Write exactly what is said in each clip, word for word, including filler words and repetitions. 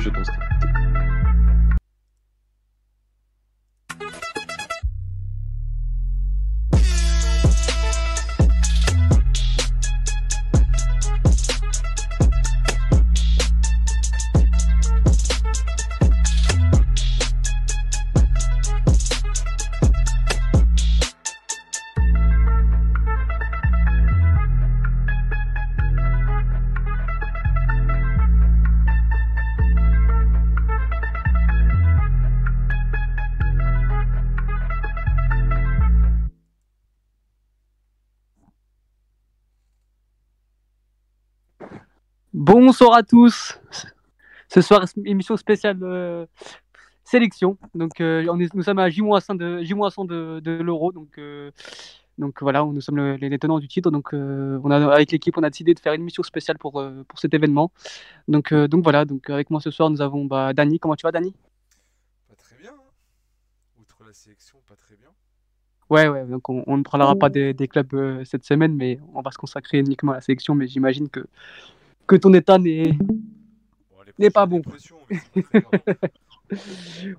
que je constate. Bonsoir à tous. Ce soir, émission spéciale euh, sélection. Donc, euh, on est, nous sommes à J moins un de, J moins un de, de l'Euro. Donc, euh, donc voilà, nous sommes le, les tenants du titre. Donc, euh, on a, avec l'équipe, on a décidé de faire une émission spéciale pour, euh, pour cet événement. Donc, euh, donc voilà. Donc, avec moi ce soir, nous avons bah, Dany. Comment tu vas, Dany? Pas très bien. Hein. Outre la sélection, pas très bien. Ouais, ouais. Donc, on, on ne parlera pas des, des clubs euh, cette semaine, mais on va se consacrer uniquement à la sélection. Mais j'imagine que que ton état n'est, bon, n'est pas bon. Pas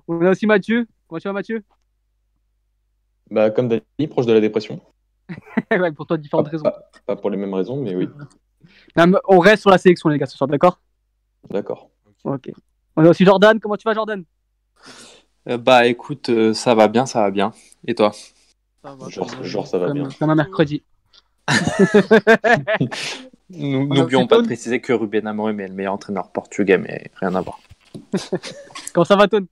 on a aussi Mathieu. Comment tu vas, Mathieu? Bah, comme Dany, proche de la dépression. Ouais, pour toi, différentes pas, raisons. Pas, pas pour les mêmes raisons, mais oui. Non, mais on reste sur la sélection, les gars, ce soir, d'accord? D'accord. Okay. On a aussi Jordan. Comment tu vas, Jordan? euh, Bah, écoute, euh, ça va bien, ça va bien. Et toi? Ça va, genre, ça, genre, ça va comme, bien. Comme un mercredi. Nous, n'oublions pas de préciser que Ruben Amorim est le meilleur entraîneur portugais, mais rien à voir. Comment ça va, Tone?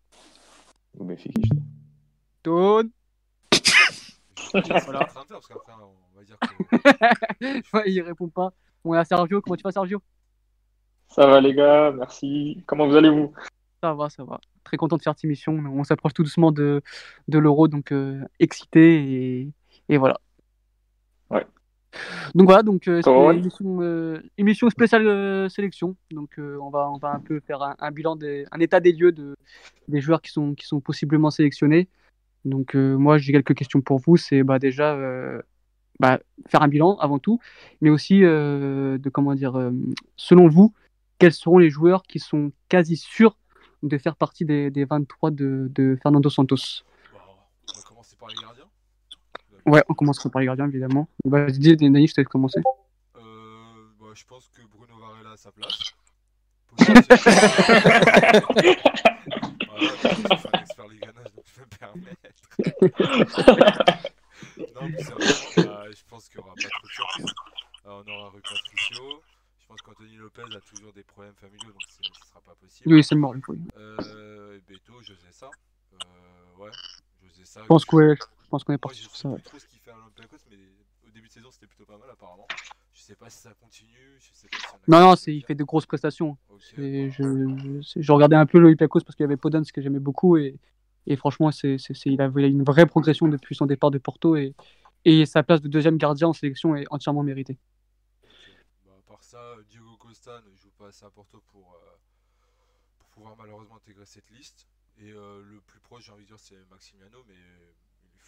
Au Benfiquiste. Tone. Voilà. Ouais, il répond pas. On est à Sergio. Comment tu vas, Sergio? Ça va, les gars. Merci. Comment vous allez-vous? Ça va, ça va. Très content de faire cette émission. On s'approche tout doucement de, de l'Euro, donc euh, excité et, et voilà. Ouais. Donc voilà, donc euh, c'est une émission, euh, émission spéciale euh, sélection. Donc euh, on va on va un peu faire un, un bilan des, un état des lieux de des joueurs qui sont qui sont possiblement sélectionnés. Donc euh, moi j'ai quelques questions pour vous. C'est bah déjà euh, bah, faire un bilan avant tout, mais aussi euh, de comment dire euh, selon vous quels seront les joueurs qui sont quasi sûrs de faire partie des, des vingt-trois de, de Fernando Santos. Wow. On va commencer par les gardiens. Ouais, on commencera par les gardiens, évidemment. Bah, Didier, Dany, je t'ai commencé. Euh, bah, je pense que Bruno Varela à sa place. Possible, c'est... voilà, je suis un expert des ganaches, donc je vais me permettre. Non, mais sérieusement, bah, je pense qu'il n'y aura pas trop de surprise. Alors, on aura Rui Patricio. Je pense qu'Anthony Lopez a toujours des problèmes familiaux, donc ce ne sera pas possible. Oui, c'est mort, il faut. Euh, Beto, José Sá. Euh, ouais, José Sá. Je pense que ouais. Je pense qu'on est parti ouais, sur ça. Je ne sais pas trop ce qu'il fait à l'Olympiakos, mais au début de saison, c'était plutôt pas mal, apparemment. Je ne sais pas si ça continue. Je sais pas si on a non, non, c'est, il fait de grosses prestations. Okay, je, je, je, je regardais un peu l'Olympiakos parce qu'il y avait Podence que j'aimais beaucoup. Et, et franchement, c'est, c'est, c'est, il a une vraie progression depuis son départ de Porto. Et, et sa place de deuxième gardien en sélection est entièrement méritée. Okay. Bah, à part ça, Diogo Costa ne joue pas assez à Porto pour, euh, pour pouvoir malheureusement intégrer cette liste. Et euh, le plus proche, j'ai envie de dire, c'est Maximiano, mais...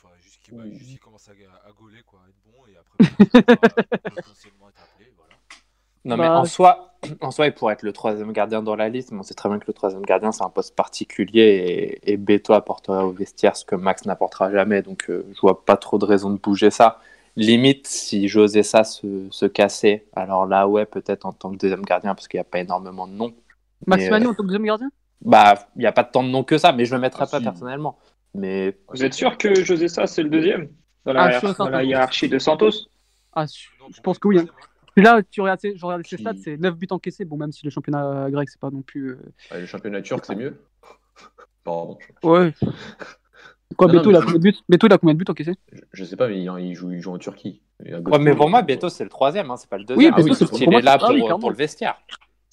Enfin, juste qu'il, bah, juste qu'il commence à, à gauler, quoi, être bon, et après, potentiellement être appelé. Voilà. Non, mais bah... en, soi, en soi, il pourrait être le troisième gardien dans la liste, mais on sait très bien que le troisième gardien, c'est un poste particulier, et, et Beto apportera au vestiaire ce que Max n'apportera jamais, donc euh, je vois pas trop de raison de bouger ça. Limite, si José Sá se, se cassait, alors là, ouais, peut-être en tant que deuxième gardien, parce qu'il n'y a pas énormément de noms. Max Manu euh, en tant que deuxième gardien? Bah, il n'y a pas tant de noms que ça, mais je le mettrai ah, pas si. personnellement. Mais... Vous êtes sûr que José Sá c'est le deuxième dans la, ah, hiér- dans la hiérarchie de Santos? Ah, je pense que oui. Hein. Là, tu regardes ses, je regarde ses stats, c'est neuf buts encaissés. Bon, même si le championnat grec, c'est pas non plus. Euh... Ah, le championnat turc, c'est mieux. Pardon. Ouais. Quoi, Beto, il a combien de buts? Beto, il a combien de buts encaissés? Je, je sais pas, mais il, il, joue, il joue en Turquie. Il ouais, mais pour moi, Beto, c'est le troisième, hein, c'est pas le deuxième. Oui, Beto, il est là pour le vestiaire.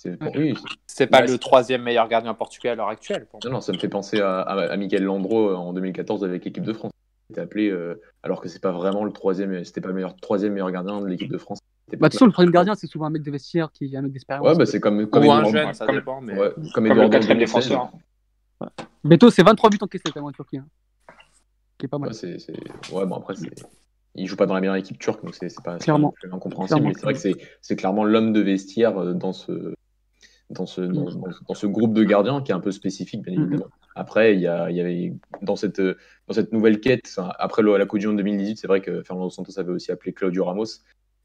C'est, pour lui, c'est... c'est pas ouais, le troisième meilleur gardien portugais à l'heure actuelle. Pour non, non, ça me fait penser à, à, à Miguel Landreau en deux mille quatorze avec l'équipe de France. Il était appelé, euh, alors que c'est pas vraiment le troisième, c'était pas le meilleur, troisième meilleur gardien de l'équipe de France. Bah, de toute façon, le troisième gardien, c'est souvent un mec de vestiaire qui est un mec d'expérience. Ouais, bah, c'est comme, comme ou un jeune, Rome, ça comme, dépend. Mais... Ouais, comme, comme le quatrième défenseur. Ouais. Beto, c'est vingt-trois buts encaissés en Turquie. Hein. Qui est pas mal. Ouais, c'est, c'est... ouais bon, après, c'est. Il joue pas dans la meilleure équipe turque, donc c'est, c'est pas, c'est pas incompréhensible. Mais c'est vrai que c'est, c'est clairement l'homme de vestiaire dans ce. dans ce, dans, dans ce groupe de gardiens qui est un peu spécifique, bien évidemment. Après, il y, y avait dans cette, dans cette nouvelle quête, après la Coupe du Monde deux mille dix-huit, c'est vrai que Fernando Santos avait aussi appelé Claudio Ramos,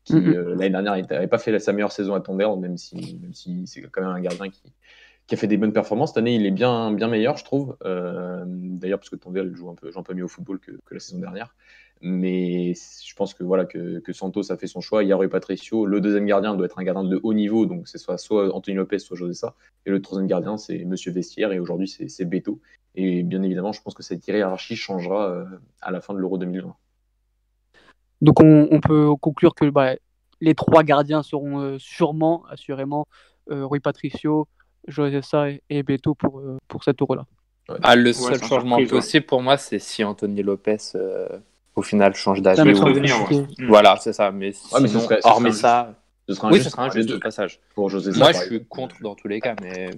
qui mm-hmm. euh, l'année dernière n'avait pas fait sa meilleure saison à Tondel, même si, même si c'est quand même un gardien qui, qui a fait des bonnes performances. Cette année, il est bien, bien meilleur, je trouve. Euh, d'ailleurs, parce que Tondel joue un peu, joue un peu mieux au football que, que la saison dernière. Mais je pense que, voilà, que, que Santos a fait son choix. Il y a Rui Patricio. Le deuxième gardien doit être un gardien de haut niveau, donc c'est soit, soit Anthony Lopez, soit José Sá. Et le troisième gardien, c'est Monsieur Vestiaire, et aujourd'hui, c'est, c'est Beto. Et bien évidemment, je pense que cette hiérarchie changera à la fin de l'Euro deux mille vingt. Donc on, on peut conclure que bah, les trois gardiens seront euh, sûrement, assurément, euh, Rui Patricio, José Sá et, et Beto pour, euh, pour cet Euro-là. Ouais. Ah, le seul ouais, changement possible ouais. pour moi, c'est si Anthony Lopez... Euh... au final, change d'âge. Ça ou... venir, ouais. Voilà, c'est ça. Mais sinon, ouais, mais ce serait, ce hormis ça, ce sera un oui, juste, ce sera un juste de passage. Pour José Sá, moi, je suis contre dans tous les cas, mais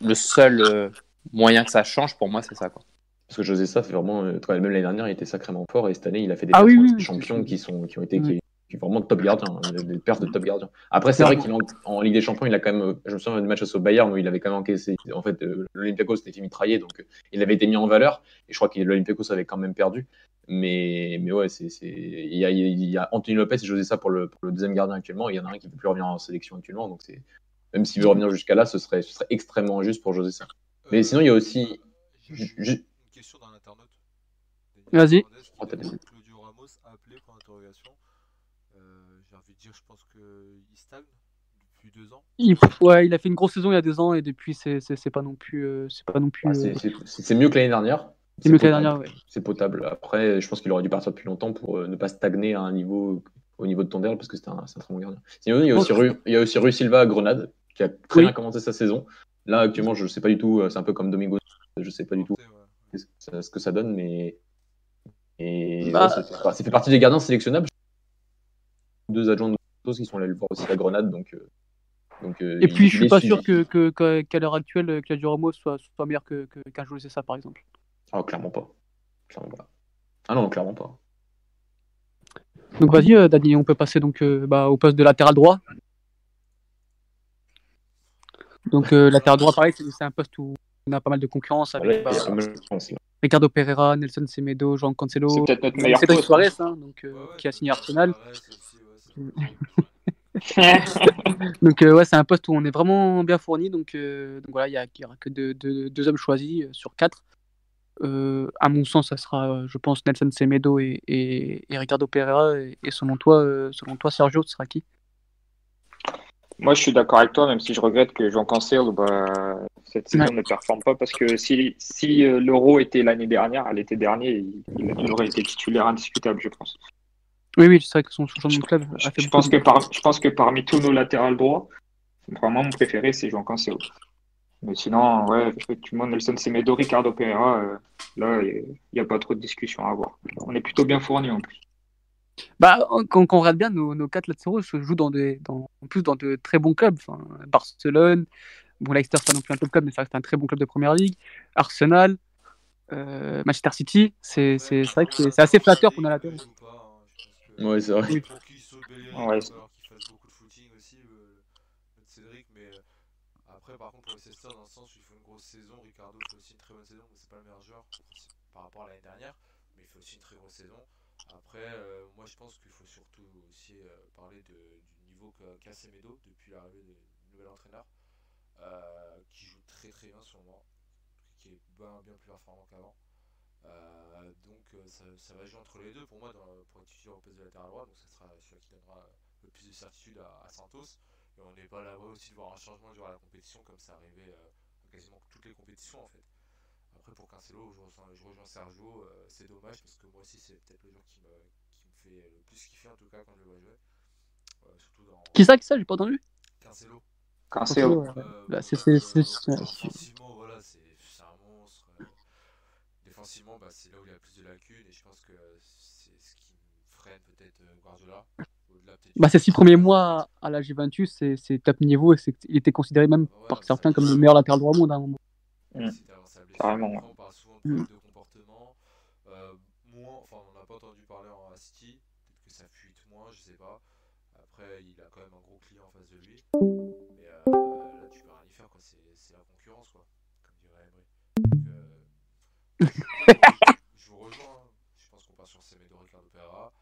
le seul moyen que ça change, pour moi, c'est ça, quoi. Parce que José Sá, fait vraiment, même l'année dernière, il était sacrément fort, et cette année, il a fait des ah, oui, oui. champions qui sont, qui ont été, oui. qui, qui sont vraiment top gardiens, des pertes de top gardiens. Après, c'est vrai qu'il en, en Ligue des Champions, il a quand même, je me souviens du match au Bayern où il avait quand même encaissé. En fait, l'Olympiakos s'était fait mitrailler, donc il avait été mis en valeur, et je crois que l'Olympiakos avait quand même perdu. Mais, mais ouais, c'est, c'est... Il, y a, il y a Anthony Lopez et José Sá pour le, pour le deuxième gardien actuellement. Il y en a un qui ne peut plus revenir en sélection actuellement. Donc c'est... Même s'il veut revenir jusqu'à là, ce serait, ce serait extrêmement injuste pour José Sá. Mais euh, sinon, il y a aussi. J'ai, j'ai J- une question d'un internaute. Vas-y. Claudio Ramos a appelé pour interrogation. Euh, j'ai envie de dire, je pense qu'il stagne depuis deux ans. Il, ouais, il a fait une grosse saison il y a deux ans et depuis, c'est, c'est, c'est pas non plus. Euh, c'est, pas non plus ah, c'est, euh... c'est, c'est, c'est mieux que l'année dernière. C'est, c'est, potable. Dernière, ouais. c'est potable. Après, je pense qu'il aurait dû partir depuis longtemps pour euh, ne pas stagner à un niveau, au niveau de Tondel, parce que c'est un, c'est un très bon gardien. Sinon, il y a aussi Rui, il y a aussi Rui Silva à Grenade, qui a très oui. bien commencé sa saison. Là, actuellement, je ne sais pas du tout, c'est un peu comme Domingos, je ne sais pas du tout ouais. ce, ce que ça donne, mais. Et bah... ouais, ça, ça fait partie des gardiens sélectionnables. Deux adjoints de Santos qui sont allés le voir aussi à Grenade, donc. Euh... Donc, euh, et puis, je ne suis pas suivi. sûr que, que, que, qu'à l'heure actuelle, Claudio Ramos soit, soit meilleur que, que, qu'un José Sá, par exemple. Ah, clairement pas. clairement pas. Ah non, clairement pas. Donc vas-y, euh, Dani, on peut passer donc, euh, bah, au poste de latéral droit. Donc euh, latéral droit, pareil, c'est, c'est un poste où on a pas mal de concurrence avec bah, Ricardo Pereira, Nelson Semedo, João Cancelo. C'est peut-être notre meilleur Cédric Suarez, hein, donc, euh, ouais, ouais, qui a signé Arsenal. Ouais, ouais, donc euh, ouais, c'est un poste où on est vraiment bien fourni. Donc, euh, donc voilà, il n'y aura que deux, deux, deux hommes choisis sur quatre. Euh, à mon sens, ça sera, je pense, Nelson Semedo et, et, et Ricardo Pereira. Et, et selon toi, euh, selon toi, Sergio, ce sera qui ? Moi, je suis d'accord avec toi, même si je regrette que João Cancelo, bah, cette saison ouais. ne performe pas, parce que si, si l'Euro était l'année dernière, à l'été dernier, il, il a toujours été titulaire indiscutable, je pense. Oui, oui, c'est vrai que son changement de club. Je, je, pense que par, je pense que parmi tous nos latérales droits, vraiment mon préféré, c'est João Cancelo. Mais sinon, ouais, effectivement, Nelson Semedo, Ricardo Pereira, euh, là, il n'y a pas trop de discussion à avoir. On est plutôt bien fournis en plus. Bah, quand, quand on regarde bien, nos, nos quatre latéraux se jouent dans des, dans, en plus dans de très bons clubs. Enfin, Barcelone, bon, Leicester, c'est pas non plus un top club, mais ça reste un très bon club de première ligue. Arsenal, euh, Manchester City, c'est, c'est, ouais, c'est vrai que c'est, c'est assez flatteur qu'on a la terre. Ouais, c'est vrai. Pour qu'il soit bélier, ouais. qu'il fasse beaucoup de footing aussi, euh, Cédric, mais. Après, par contre, pour Leicester, dans le sens où il fait une grosse saison, Ricardo fait aussi une très bonne saison, mais c'est pas le meilleur joueur par rapport à l'année dernière, mais il fait aussi une très grosse saison. Après, euh, moi je pense qu'il faut surtout aussi euh, parler de, du niveau qu'a Semedo depuis l'arrivée du nouvel entraîneur, euh, qui joue très très bien sur le moment, qui est bien, bien plus performant qu'avant. Euh, donc euh, ça, ça va jouer entre les deux pour moi, dans, pour être titulaire au poste de latéral droit, donc ça sera celui qui donnera le plus de certitude à, à Santos. Et on n'est pas là-bas aussi de voir un changement durant la compétition, comme ça arrivait euh, à quasiment toutes les compétitions en fait. Après, pour Cancelo, je rejoins, je rejoins Sergio, euh, c'est dommage parce que moi aussi c'est peut-être le joueur qui me, qui me fait le plus kiffer en tout cas quand je le vois jouer. Euh, surtout dans... Qui ça, qui ça, j'ai pas entendu ? Cancelo. Cancelo. Euh, bah, c'est, c'est, c'est... Euh, défensivement, voilà, c'est, c'est un monstre. Euh, défensivement, bah, c'est là où il y a plus de lacunes et je pense que c'est ce qui freine peut-être euh, Guardiola. Bah, ces six premiers mois à la Juventus, c'est, c'est top niveau et c'est, il était considéré même ouais, par certains comme le meilleur latéral droit au monde à un moment. Ouais. Carrément. Ouais. On parle souvent de, mmh. de comportement. Euh, moins, enfin, on n'a pas entendu parler en City. Peut-être que ça fuite moins, je sais pas. Après, il a quand même un gros client en face de lui. Mais euh, là, tu peux rien y faire. Quoi. c'est la concurrence, quoi, comme dirait Emery. Euh, je vous rejoins, hein. Je pense qu'on part sur Semedo, Ricardo Pereira,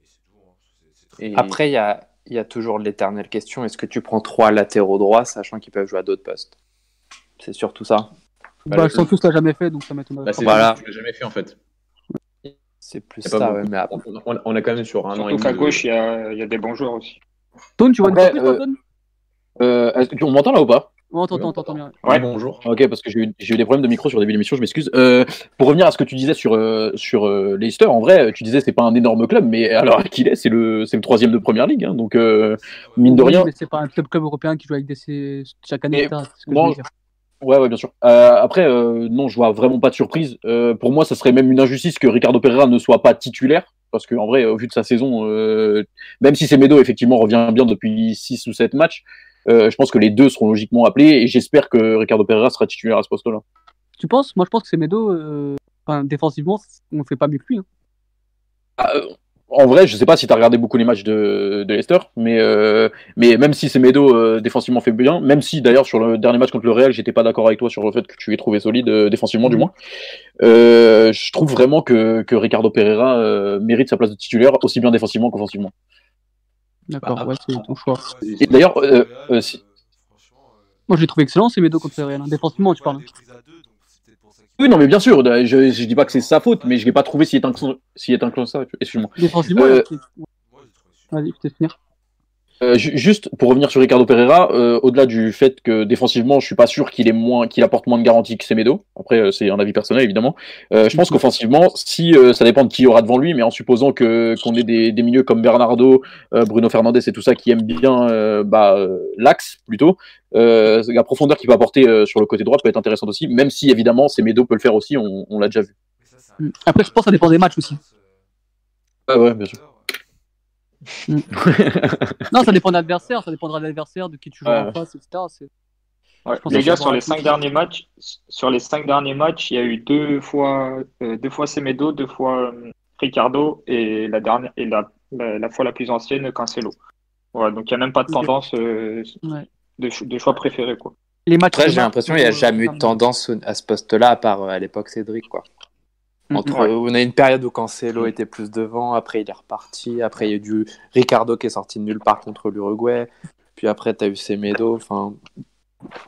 et c'est tout. Hein. C'est, c'est très... et après, il y a, y a toujours l'éternelle question, est-ce que tu prends trois latéraux droits, sachant qu'ils peuvent jouer à d'autres postes? C'est surtout ça. Bah, bah, le... Santos l'a jamais fait, donc ça m'étonnerait. Bah, c'est voilà. Tu l'as jamais fait, en fait. C'est plus ça, ouais, mais après... on, on est quand même sur un an et demi. Surtout qu'à gauche, il y a, y a des bons joueurs aussi. Tone, tu vois une surprise, euh, Tone euh, On m'entend là ou pas? On t'entend, t'entend bien. Ouais, bonjour. Ok, parce que j'ai eu, j'ai eu des problèmes de micro sur le début de l'émission, je m'excuse. Euh, pour revenir à ce que tu disais sur, euh, sur euh, Leicester, en vrai, tu disais c'est pas un énorme club, mais alors qu'il est, c'est le, c'est le troisième de première ligue, hein, donc euh, mine de rien. Mais c'est pas un club club européen qui joue avec des chaque année. Et, c'est ce que non, je veux dire. Ouais, ouais, bien sûr. Euh, après, euh, non, je vois vraiment pas de surprise. Euh, pour moi, ça serait même une injustice que Ricardo Pereira ne soit pas titulaire, parce qu'en vrai, au vu de sa saison, euh, même si Semedo effectivement revient bien depuis six ou sept matchs, euh, je pense que les deux seront logiquement appelés, et j'espère que Ricardo Pereira sera titulaire à ce poste-là. Tu penses? Moi, je pense que Semedo, euh, enfin, défensivement, on ne fait pas mieux que lui. Hein. Ah, euh... En vrai, je sais pas si t'as regardé beaucoup les matchs de, de Leicester, mais euh, mais même si Semedo euh, défensivement fait bien, même si d'ailleurs sur le dernier match contre le Real, j'étais pas d'accord avec toi sur le fait que tu aies trouvé solide euh, défensivement du moins, euh, je trouve vraiment que que Ricardo Pereira euh, mérite sa place de titulaire aussi bien défensivement qu'offensivement. D'accord, bah, ouais, c'est ton choix. Et d'ailleurs, euh, euh, si... moi j'ai trouvé excellent Semedo contre le Real, hein. Défensivement tu parles. Oui, non, mais bien sûr, je, je dis pas que c'est sa faute, mais je l'ai pas trouvé s'il est inconstant. S'il est inconstant, excuse-moi. Défensivement, euh, vas-y, peut-être finir. Euh, juste pour revenir sur Ricardo Pereira, euh, au-delà du fait que défensivement, je suis pas sûr qu'il, est moins, qu'il apporte moins de garanties que Semedo. Après, euh, c'est un avis personnel, évidemment. Euh, je pense mm-hmm. qu'offensivement, si euh, ça dépend de qui aura devant lui, mais en supposant que, qu'on ait des, des milieux comme Bernardo, euh, Bruno Fernandes et tout ça qui aiment bien euh, bah, euh, l'axe plutôt. Euh, la profondeur qu'il peut apporter euh, sur le côté droit peut être intéressante aussi, même si évidemment Semedo peut le faire aussi, on, on l'a déjà vu. Après, je pense que ça dépend des matchs aussi. Ah ouais, bien sûr. Non, ça dépend de l'adversaire, ça dépendra de l'adversaire, de qui tu joues ouais. en face, et cetera. C'est... Ouais, les gars, sur les cinq derniers matchs, sur les cinq derniers matchs, il y a eu deux fois, euh, deux fois Semedo, deux fois euh, Ricardo et la dernière et la, la, la fois la plus ancienne Cancelo. Voilà, donc il y a même pas de tendance. Euh, ouais. De, cho- de choix préférés quoi. Les matchs après j'ai l'impression qu'il n'y a jamais eu de tendance à ce poste-là à part euh, à l'époque Cédric quoi. Entre, ouais. euh, on a une période où Cancelo était plus devant, après il est reparti, après il y a eu du Ricardo qui est sorti de nulle part contre l'Uruguay, puis après tu as eu Semedo, enfin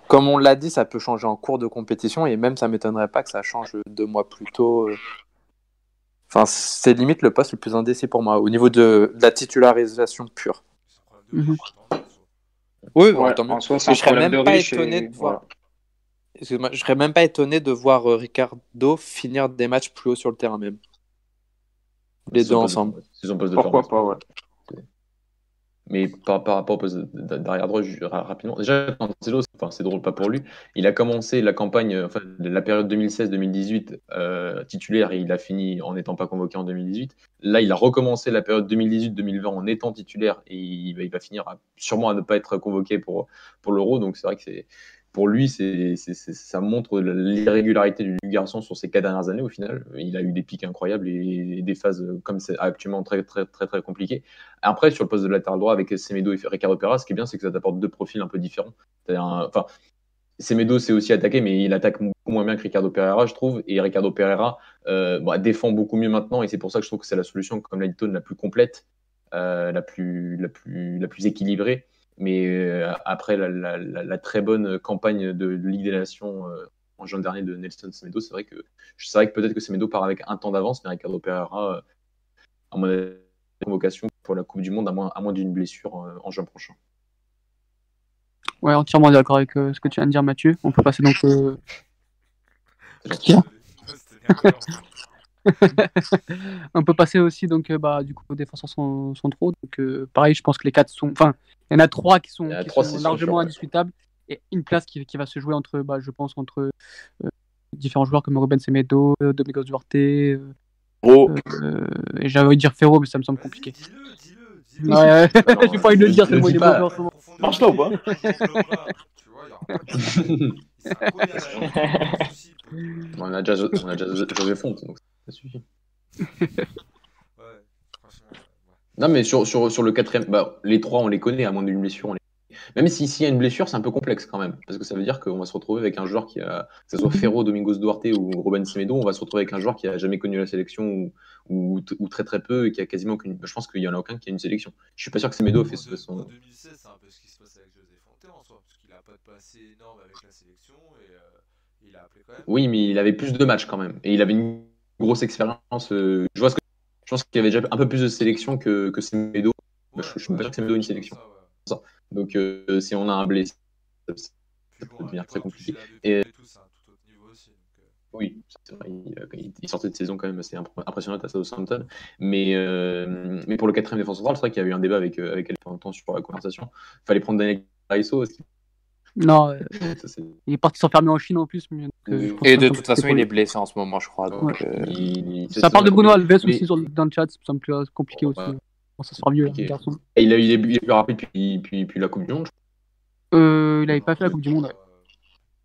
comme on l'a dit ça peut changer en cours de compétition et même ça m'étonnerait pas que ça change deux mois plus tôt. Euh... Enfin c'est limite le poste le plus indécis pour moi au niveau de, de la titularisation pure. Mm-hmm. Oui, ouais, en soi, je serais même pas étonné et... de voir. Voilà. Je serais même pas étonné de voir euh, Ricardo finir des matchs plus haut sur le terrain même. Les c'est deux ensemble. De... De Pourquoi terrain. Pas, ouais. Mais par, par rapport au poste d'arrière droit, je... rapidement. Déjà, Cancelo, c'est... Enfin, c'est drôle pas pour lui. Il a commencé la campagne, enfin, la période deux mille seize deux mille dix-huit euh, titulaire et il a fini en n'étant pas convoqué en deux mille dix-huit. Là, il a recommencé la période deux mille dix-huit deux mille vingt en étant titulaire et il, il va finir à, sûrement à ne pas être convoqué pour, pour l'Euro. Donc, c'est vrai que c'est, pour lui, c'est, c'est, c'est, ça montre l'irrégularité du garçon sur ces quatre dernières années au final. Il a eu des pics incroyables et, et des phases comme c'est actuellement très, très, très, très compliquées. Après, sur le poste de latéral droit avec Semedo et Ricardo Pereira, ce qui est bien, c'est que ça t'apporte deux profils un peu différents. C'est-à-dire un, Enfin, Semedo s'est aussi attaqué, mais il attaque beaucoup moins bien que Ricardo Pereira, je trouve. Et Ricardo Pereira euh, bah, défend beaucoup mieux maintenant, et c'est pour ça que je trouve que c'est la solution, comme l'a dit Tone, la plus complète, euh, la plus, la plus, la plus équilibrée. Mais euh, après la, la, la, la très bonne campagne de, de Ligue des Nations euh, en juin dernier de Nelson Semedo, c'est vrai que c'est vrai que peut-être que Semedo part avec un temps d'avance, mais Ricardo Pereira, euh, à mon avis, convocation pour la Coupe du Monde à moins, à moins d'une blessure euh, en juin prochain. Ouais, entièrement d'accord avec euh, ce que tu viens de dire, Mathieu. On peut passer donc. Euh... On peut passer aussi donc euh, bah du coup aux défenseurs sont, sont trop. Donc euh, pareil, je pense que les quatre sont. Enfin, il y en a trois qui sont, qui trois sont largement indiscutables et une place qui, qui va se jouer entre, bah, je pense entre euh, différents joueurs comme Ruben Semedo, Domingos Duarte. Euh, oh. euh, et j'avais envie de dire Ferro, mais ça me semble compliqué. Dis-le, dis-le. Ouais, ouais. Bah non, j'ai pas envie de le dire, c'est moi, il est bon en ce moment. Marche là ou pas? On a déjà José Fonte, donc ça suffit. Non, mais sur, sur, sur le quatrième, bah, les trois on les connaît, à moins d'une blessure, on les connaît. Même s'il si y a une blessure, c'est un peu complexe quand même. Parce que ça veut dire qu'on va se retrouver avec un joueur qui a, que ce soit Ferro, Domingos Duarte ou Ruben Semedo, on va se retrouver avec un joueur qui n'a jamais connu la sélection ou, ou, ou très très peu et qui a quasiment aucune. Je pense qu'il n'y en a aucun qui a une sélection. Je ne suis pas sûr que Semedo a fait ce. Son... En deux mille seize, c'est un peu ce qui se passe avec José Fonte en soi, parce qu'il n'a pas de passé énorme avec la sélection et euh, il a appelé quand même. Oui, mais il avait plus de matchs quand même. Et il avait une grosse expérience. Euh, je vois ce que. Je pense qu'il y avait déjà un peu plus de sélection que, que Semedo. Ouais, je ne suis pas sûr que Semedo ait une sélection. Ça, ouais. Donc, euh, si on a un blessé, ça, ça bon, peut devenir très compliqué. Et, et tout, ça, tout autre niveau aussi, donc, euh... Oui, c'est vrai. Il, il sortait de saison quand même assez impressionnante à Southampton. Mais, euh, mais pour le quatrième défense centrale, c'est vrai qu'il y a eu un débat avec, avec elle pendant le temps sur la conversation. Il fallait prendre Daniel Caraisso aussi. Non, euh, ça, c'est... il est parti s'enfermer en Chine en plus. Mais euh, et de toute façon, il est blessé en ce moment, je crois. Donc, ouais. euh... il, il, ça, ça parle de Bruno Alves mais... aussi sur le, dans le chat, ça me plaît compliqué oh, aussi. Bah... Bon, ça se fera mieux, okay. Garçon. Et il, a, il, est, il est plus rapide puis, puis, puis la Coupe du Monde. Euh, il n'avait pas fait la Coupe du Monde.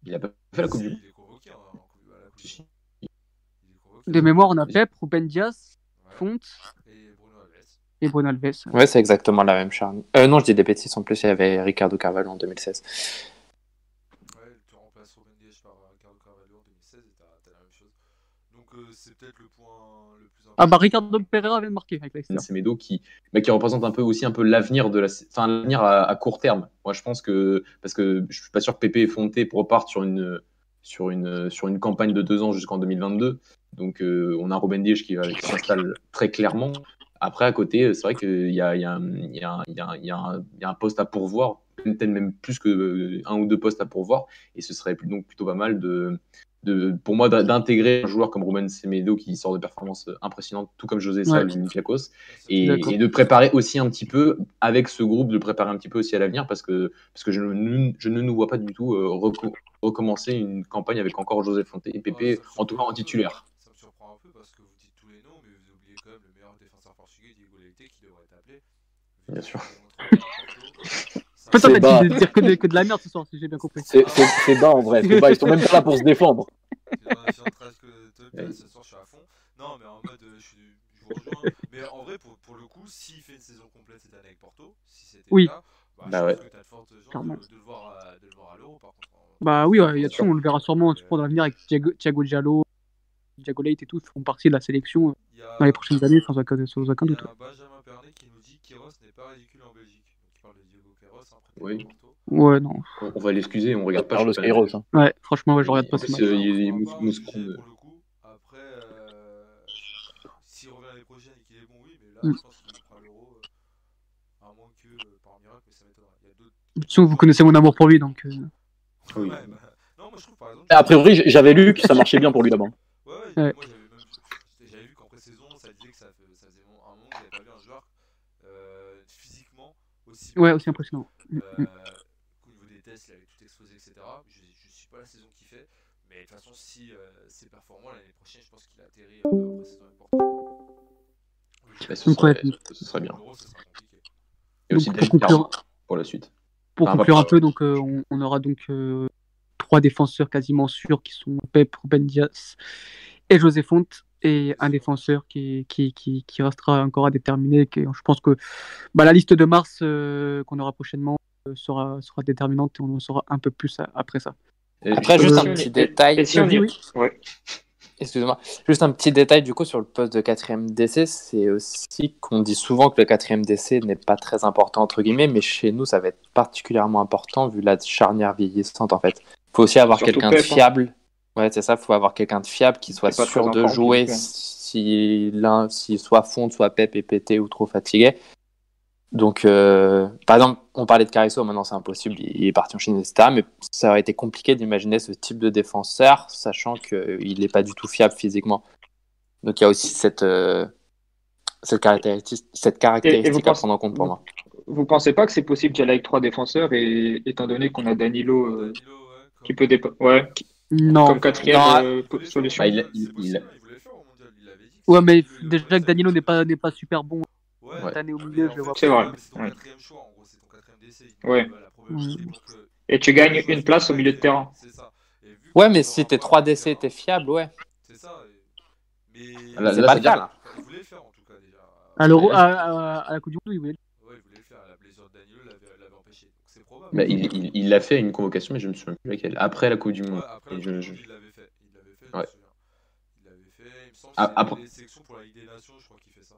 Il n'a pas fait la Coupe du Monde. De mémoire, on a Pepe, Rúben Dias, Fonte et Bruno Alves. Ouais, c'est exactement la même charme. Euh, non, je dis des bêtises. En plus, il y avait Ricardo Carvalho en deux mille seize. C'est peut-être le point le plus important. Ah bah Ricardo Pereira avait marqué avec Leicester. C'est Semedo qui, mais qui représente un peu aussi un peu l'avenir de la, enfin l'avenir à, à court terme. Moi je pense que parce que je suis pas sûr que Pepe et Fonte repartent sur une sur une sur une campagne de deux ans jusqu'en deux mille vingt-deux. Donc euh, on a Rúben Dias qui, qui s'installe très clairement. Après à côté c'est vrai qu'il y a il y a il y a il y a il y a, y a un poste à pourvoir, peut-être même plus que un ou deux postes à pourvoir. Et ce serait donc plutôt pas mal de De, pour moi d'intégrer un joueur comme Ruben Semedo qui sort de performances impressionnantes tout comme José Sá ouais. et, et de préparer aussi un petit peu avec ce groupe de préparer un petit peu aussi à l'avenir parce que, parce que je, ne, je ne nous vois pas du tout euh, reco- recommencer une campagne avec encore José Fonte et Pepe ouais, en tout cas en titulaire. Ça me surprend un peu parce que vous dites tous les noms mais vous oubliez quand même le meilleur défenseur portugais Diogo Leite qui devrait être appelé. Bien sûr. Peut-être en fait, dire que de, que de la merde ce soir, si j'ai bien compris. C'est, c'est, c'est bas en vrai, c'est bas. Ils sont même pas là pour se défendre. Je suis en train de te ce soir, je suis à fond. Non, mais en mode, je, suis, je vous rejoins. Mais en vrai, pour, pour le coup, s'il fait une saison complète cette année avec Porto, si c'était oui. le cas, bah, bah je ouais. pense que t'as de fortes chances de, de, de le voir à, à l'Euro. Par contre, bah oui, ouais, y a tout, on le verra sûrement. Tu euh... prends dans l'avenir avec Thiago, Thiago Diallo, Diogo Leite et tout, font partie de la sélection a... dans les prochaines années, sans aucun doute. Il y a Benjamin Pernet qui nous dit Kéros n'est pas ridicule en Belgique. Oui. Ouais, non. On va l'excuser, on regarde pas Carlos Queiroz. Hein. Ouais, franchement, ouais, je regarde pas ce match. Après, s'il revient l'année prochaine et qu'il est bon, oui, mais là, je pense qu'il prend l'euro. À moins que par miracle, mais ça m'étonnerait. Il y a d'autres. De toute façon, vous connaissez mon amour pour lui, donc. Oui. Non, moi je trouve par exemple. A priori, j'avais lu que ça marchait bien pour lui d'abord. Ouais, moi j'avais vu qu'en pré-saison, ça disait que ça faisait un moment qu'il n'avait pas vu un joueur physiquement. Aussi ouais, aussi impressionnant. Euh, au niveau des tests, il avait tout explosé, et cetera. Je ne suis pas la saison qu'il fait, mais de toute façon, si euh, c'est performant l'année prochaine, je pense qu'il atterrit euh, après saison importante. Ce serait bien. Ce serait bien. Gros, ça sera compliqué. Et donc, aussi pour conclure, pour la suite. Pour enfin, conclure un peu, donc, euh, on, on aura donc euh, trois défenseurs quasiment sûrs qui sont Pepe, Rúben Dias et José Fonte. Et un défenseur qui, qui, qui, qui restera encore à déterminer. Qui, je pense que bah, la liste de mars euh, qu'on aura prochainement euh, sera, sera déterminante et on en saura un peu plus à, après ça. Et après, euh, juste un petit euh, détail. Si dit, oui. Oui. Excusez-moi. Juste un petit détail du coup sur le poste de quatrième D C. C'est aussi qu'on dit souvent que le quatrième D C n'est pas très important, entre guillemets, mais chez nous, ça va être particulièrement important vu la charnière vieillissante en fait. Il faut aussi avoir surtout quelqu'un de fiable. Ouais, c'est ça, il faut avoir quelqu'un de fiable qui soit sûr de jouer si l'un, si soit Fonte, soit Pep est pété ou trop fatigué. Donc, euh, par exemple, on parlait de Carrizo, maintenant c'est impossible, il est parti en Chine, et cetera. Mais ça aurait été compliqué d'imaginer ce type de défenseur, sachant qu'il n'est pas du tout fiable physiquement. Donc, il y a aussi cette, euh, cette caractéristique, cette caractéristique et, et à pense... prendre en compte pour moi. Vous ne pensez pas que c'est possible d'y aller avec trois défenseurs, et, étant donné qu'on a Danilo euh, qui peut dépa... ouais. Non. Comme quatrième euh, solution. Bah, il, il, il... Ouais, mais déjà que Danilo n'est pas, n'est pas super bon ouais, cette année au milieu, je le vois pas. C'est vrai. Ouais. Ouais. Et tu gagnes une place au milieu de terrain. Ouais, mais si t'es trois D C, t'es fiable, ouais. C'est ça. Mais c'est pas le cas, là. À l'Euro, à la Coupe du Monde, il voulait le faire. Ouais, il voulait le faire. La blessure de Danilo l'avait empêché. Donc c'est probable. Bah, il l'a fait à une convocation, mais je ne me souviens plus laquelle. Après la Coupe du Monde. Ouais, après, la je... Il l'avait fait. Il l'avait fait, ouais. Il l'avait fait. Il me semble que c'est après... les sélections pour la Ligue des Nations, je crois qu'il fait ça.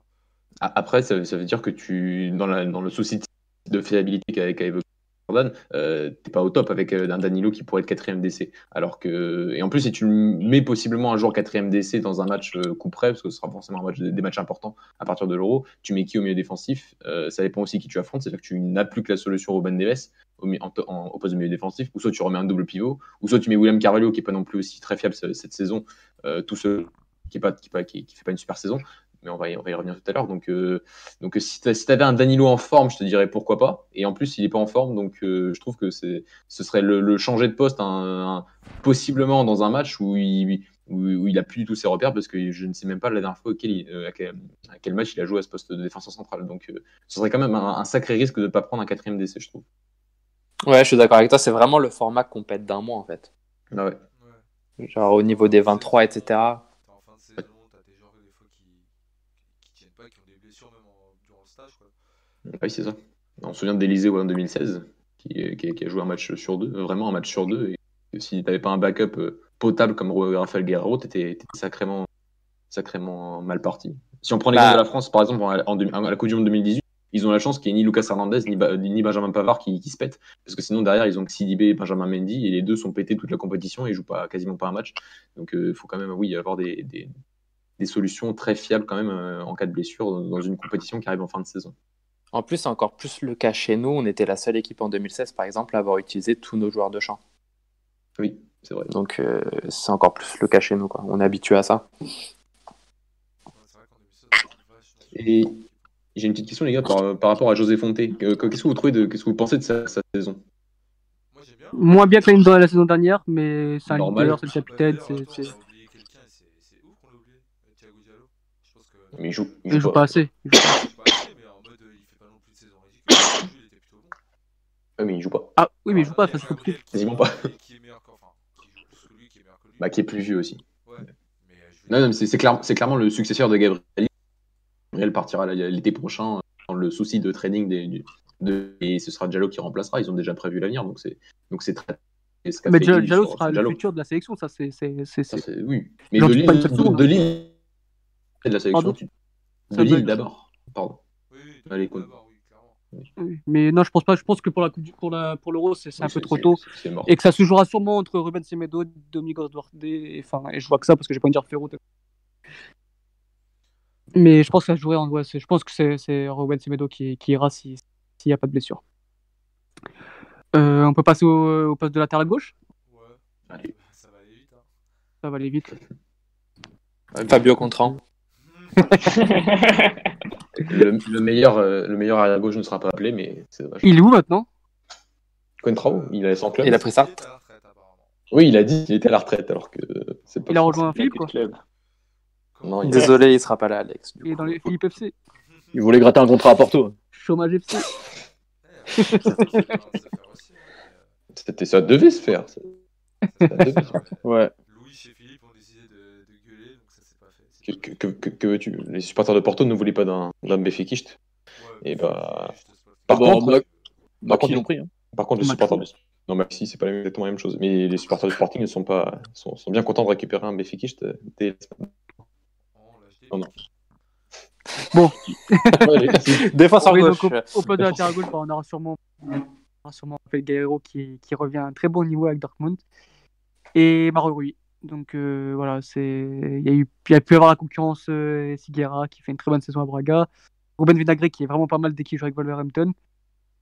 Après, ça, ça veut dire que tu, dans, la, dans le souci de fiabilité qu'a évoqué Jordan, euh, t'es pas au top avec euh, un Danilo qui pourrait être quatrième d'essai. Alors que, et en plus, si tu mets possiblement un joueur quatrième d'essai dans un match euh, coup près, parce que ce sera forcément un match, des matchs importants à partir de l'Euro, tu mets qui au milieu défensif, euh, ça dépend aussi qui tu affrontes, c'est-à-dire que tu n'as plus que la solution Ruben Dias au, en, en, au poste de milieu défensif, ou soit tu remets un double pivot, ou soit tu mets William Carvalho, qui est pas non plus aussi très fiable cette, cette saison, euh, tout seul, qui ne qui, qui, qui fait pas une super saison. Mais on va, y, on va y revenir tout à l'heure. Donc, euh, donc si tu avais un Danilo en forme, je te dirais pourquoi pas. Et en plus, il n'est pas en forme. Donc, euh, je trouve que c'est, ce serait le, le changer de poste, hein, un, possiblement dans un match où il n'a plus du tout ses repères, parce que je ne sais même pas la dernière fois auquel, euh, à, quel, à quel match il a joué à ce poste de défenseur central. Donc, euh, ce serait quand même un, un sacré risque de ne pas prendre un quatrième d'essai, je trouve. Ouais, je suis d'accord avec toi. C'est vraiment le format qu'on pète d'un mois, en fait. Ah ouais. Ouais. Genre au niveau des vingt-trois, et cetera. Oui, c'est ça. On se souvient d'Elysée en deux mille seize, qui, qui, qui a joué un match sur deux, vraiment un match sur deux. Et si tu n'avais pas un backup potable comme Raphaël Guerrero, tu étais sacrément, sacrément mal parti. Si on prend l'exemple bah... de la France, par exemple, en, en, à la Coupe du Monde deux mille dix-huit, ils ont la chance qu'il n'y ait ni Lucas Hernandez, ni, ba, ni Benjamin Pavard qui, qui se pètent. Parce que sinon, derrière, ils ont Sidibé et Benjamin Mendy, et les deux sont pétés toute la compétition et ils ne jouent pas, quasiment pas un match. Donc, il euh, faut quand même, oui, avoir des, des, des solutions très fiables quand même euh, en cas de blessure dans, dans une compétition qui arrive en fin de saison. En plus, c'est encore plus le cas chez nous. On était la seule équipe en deux mille seize, par exemple, à avoir utilisé tous nos joueurs de champ. Oui, c'est vrai. Donc, euh, c'est encore plus le cas chez nous, quoi. On est habitué à ça. Et j'ai une petite question, les gars, par, par rapport à José Fonte. Qu'est-ce que vous trouvez de, qu'est-ce que vous pensez de sa, sa saison ? Moi, j'ai bien. Moins bien que la, la saison dernière, mais c'est un leader, c'est le capitaine. C'est, c'est... c'est ouf qu'on l'a oublié, Thiago Diallo. Je pense que... Mais il joue, il joue, il joue pas, pas assez. Il joue pas assez. Mais il joue pas. Ah oui, mais il joue pas, parce que quasiment pas. Qui est meilleur qu'enfin. Bah, qui est plus vieux aussi. Ouais. Mais je... Non, non, mais c'est, c'est, clair, c'est clairement le successeur de Gabriel. Gabriel partira l'été prochain dans le souci de trading des, du, de, et ce sera Diallo qui remplacera. Ils ont déjà prévu l'avenir, donc c'est, donc c'est très. Ce mais Diallo sera, sera le Diallo. Futur de la sélection, ça c'est. c'est, c'est, c'est... Ça, c'est oui. Mais de Lille, de, de Lille, de la sélection. Tu... De Lille d'abord. Pardon. Oui, oui, allez, quoi. Mais non, je pense pas. Je pense que pour la coupe du, pour la pour l'Euro, c'est, c'est oui, un c'est, peu trop tôt, c'est, c'est et que ça se jouera sûrement entre Ruben Semedo, Domingos Duarte, et enfin, et je vois que ça parce que j'ai pas envie de dire Ferro. Mais je pense que ça se jouerait en ouais, je pense que c'est, c'est Ruben Semedo qui, qui ira si s'il y a pas de blessure. Euh, on peut passer au, au poste de latéral gauche. Ouais. Allez. Ça va aller vite. Hein. Ça va aller vite. Fabio Contran. Le, le meilleur, euh, le meilleur arrière gauche ne sera pas appelé, mais c'est dommage. Il est où maintenant ? Contrao, il est sans club. Il a pris ça. Oui, il a dit qu'il était à la retraite, alors que c'est pas. Il a rejoint Philippe, quoi. Club. Non, il désolé, est... il sera pas là, Alex. Il est dans les Philippe F C. Il voulait gratter un contrat à Porto. Chômage F C. C'était ça devait se faire. Ça. Ça devait se faire. Ouais. Louis chez Philippe. Que, que, que, que veux-tu ? Les supporters de Porto ne voulaient pas d'un, d'un Benfiquiste. Ouais, et bah, par bah, contre, bah, par bah, contre, ils... pris, hein. Par contre les supporters de... non Maxi, c'est pas exactement la même chose. Mais les supporters de Sporting ne sont pas, sont, sont bien contents de récupérer un Benfiquiste dès. Oh, non. Bon. Défense en gauche. Au poste de latéral gauche, on aura sûrement, on aura sûrement Guerrero qui, qui revient à un très bon niveau avec Dortmund et Mario Rui. Donc euh, voilà, c'est il y a eu il y a pu avoir la concurrence euh, Siguera qui fait une très bonne saison à Braga, Ruben Vinagre qui est vraiment pas mal dès qu'il joue avec Wolverhampton,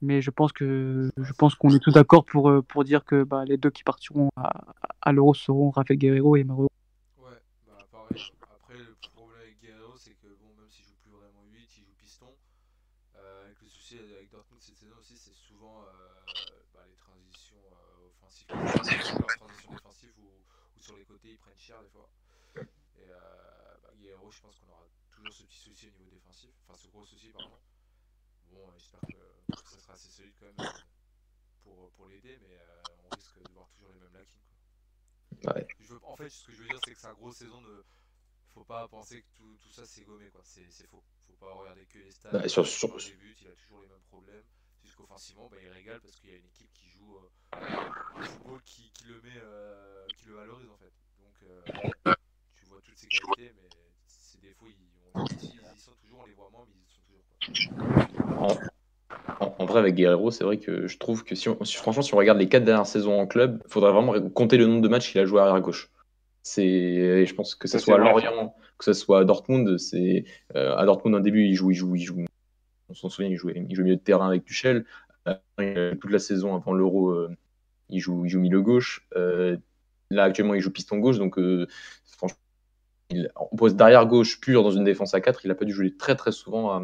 mais je pense que je pense qu'on est tous d'accord pour pour dire que bah, les deux qui partiront à, à l'Euro seront Raphaël Guerrero et Mario. Ouais, bah pareil. Après le problème avec Guerrero c'est que bon même s'il joue plus vraiment huit, il joue piston. Euh, avec le souci avec Dortmund cette saison aussi, c'est souvent euh, bah, les transitions euh, offensives, transitions défensives ou sur les côtés, ils prennent cher des fois. Et euh, bah, Guerrero, je pense qu'on aura toujours ce petit souci au niveau défensif. Enfin, ce gros souci, pardon. Bon, euh, j'espère que, que ça sera assez solide quand même pour, pour l'aider, mais euh, on risque de voir toujours les mêmes lacunes. Ouais. Je veux, en fait, ce que je veux dire, c'est que c'est une grosse saison de. Faut pas penser que tout, tout ça, c'est gommé, quoi. C'est, c'est faux. Faut pas regarder que les stats. Ouais, sur, sur... Au début, il a toujours les mêmes problèmes. C'est juste qu'offensivement, bah, il régale parce qu'il y a une équipe qui joue euh, un football qui, qui le met, euh, qui le valorise en fait. Donc euh, tu vois toutes ses qualités, mais ses défauts, ils, on, ils, ils sont toujours, on les voit moins, mais ils sont toujours. Quoi. En, en vrai, avec Guerreiro, c'est vrai que je trouve que si on, franchement, si on regarde les quatre dernières saisons en club, il faudrait vraiment compter le nombre de matchs qu'il a joué arrière gauche. C'est, je pense que ça, ça soit à Lorient, que ça soit à Dortmund, c'est euh, à Dortmund au début, il joue, il joue, il joue. On s'en souvient, il jouait, il jouait milieu de terrain avec Tuchel. Euh, toute la saison avant l'Euro, euh, il joue, il joue milieu gauche. Euh, là actuellement, il joue piston gauche, donc euh, franchement, il, en poste d'arrière gauche pur dans une défense à quatre, il n'a pas dû jouer très très souvent à,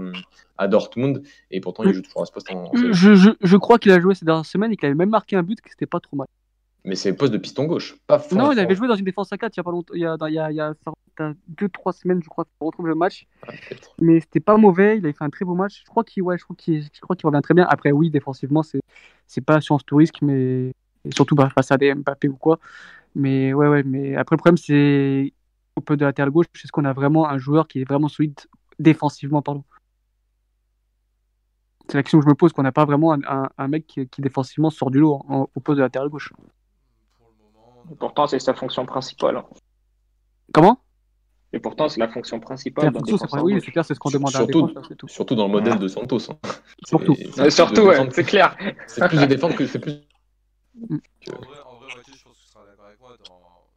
à Dortmund, et pourtant il joue toujours à ce poste. En, en je, je, je crois qu'il a joué ces dernières semaines et qu'il avait même marqué un but, que c'était pas trop mal. Mais c'est le poste de piston gauche, pas fort. Non, il avait joué dans une défense à quatre il y a pas longtemps, il y a il y a, il y a deux trois semaines, je crois, on retrouve le match. Ah, mais c'était pas mauvais, il avait fait un très beau match. Je crois qu'il ouais, je crois qu'il je crois qu'il revient très bien. Après oui, défensivement, c'est c'est pas assurance tout risque, mais et surtout bah, face à des Mbappé ou quoi. Mais ouais ouais, mais après le problème c'est au peu de la terre gauche, c'est ce qu'on a vraiment un joueur qui est vraiment solide défensivement pardon. C'est la question que je me pose, qu'on n'a pas vraiment un, un, un mec qui, qui défensivement sort du lot en, au poste de la terre gauche. Et pourtant, c'est sa fonction principale. Comment ? Et pourtant, c'est la fonction principale. La fonction, c'est oui, c'est clair, c'est ce qu'on demande surtout, à la défense. Surtout dans le modèle de Santos. Hein. Surtout, c'est, surtout ouais, défendre, c'est clair. C'est plus de défense que c'est plus. En vrai, en vrai Mathieu, je pense que tu seras d'accord avec moi. Dans...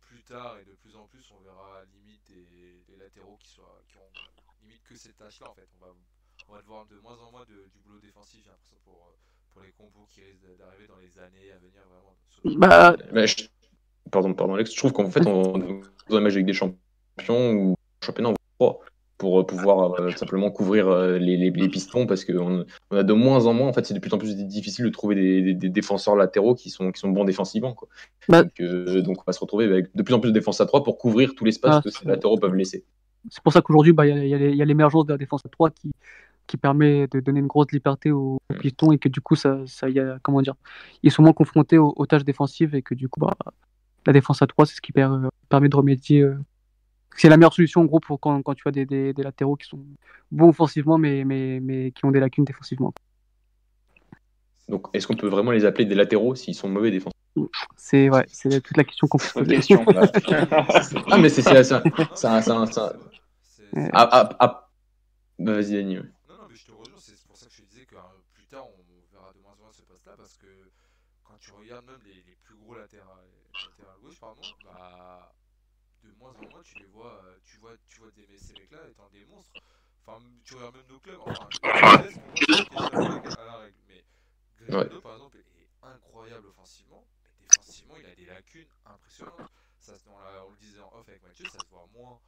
Plus tard et de plus en plus, on verra limite des, des latéraux qui, soient... qui ont limite que cette tâche-là. En fait, on va, on va devoir de moins en moins de, du boulot défensif. J'ai l'impression pour. Pour les combos qui risquent d'arriver dans les années à venir, vraiment. Bah... Bah, je... Pardon, pardon, Alex. Je trouve qu'en fait, on a un match avec des champions ou championnat pour pouvoir euh, simplement couvrir euh, les, les, les pistons parce qu'on on a de moins en moins. En fait, c'est de plus en plus difficile de trouver des, des, des défenseurs latéraux qui sont, qui sont bons défensivement. Quoi. Bah... Donc, euh, donc, on va se retrouver avec de plus en plus de défense à trois pour couvrir tout l'espace ah, que ces latéraux peuvent laisser. C'est pour ça qu'aujourd'hui, bah, y a, y a l'émergence de la défense à trois qui. qui permet de donner une grosse liberté aux pistons et que du coup ça, ça y a, comment dire, ils sont moins confrontés aux, aux tâches défensives et que du coup bah, la défense à trois c'est ce qui per, euh, permet de remédier euh, c'est la meilleure solution en gros pour quand, quand tu as des, des, des latéraux qui sont bons offensivement mais, mais, mais qui ont des lacunes défensivement. Donc est-ce qu'on peut vraiment les appeler des latéraux s'ils sont mauvais défensivement? C'est ouais, c'est toute la question qu'on peut poser. Ah mais c'est ça, ça, ça, ça, ça. Ah, ah, ah. Bah, vas-y Daniel. Tu regardes même les, les plus gros latéraux gauche, pardon, bah, de moins en moins, tu les vois, tu vois, tu vois des, ces mecs-là étant des monstres. Enfin, tu regardes même nos clubs, enfin, à la règle, mais Granado, par exemple, est incroyable offensivement, mais défensivement, il a des lacunes impressionnantes. Ça, on, la, on le disait en off avec Mathieu, ça se voit moins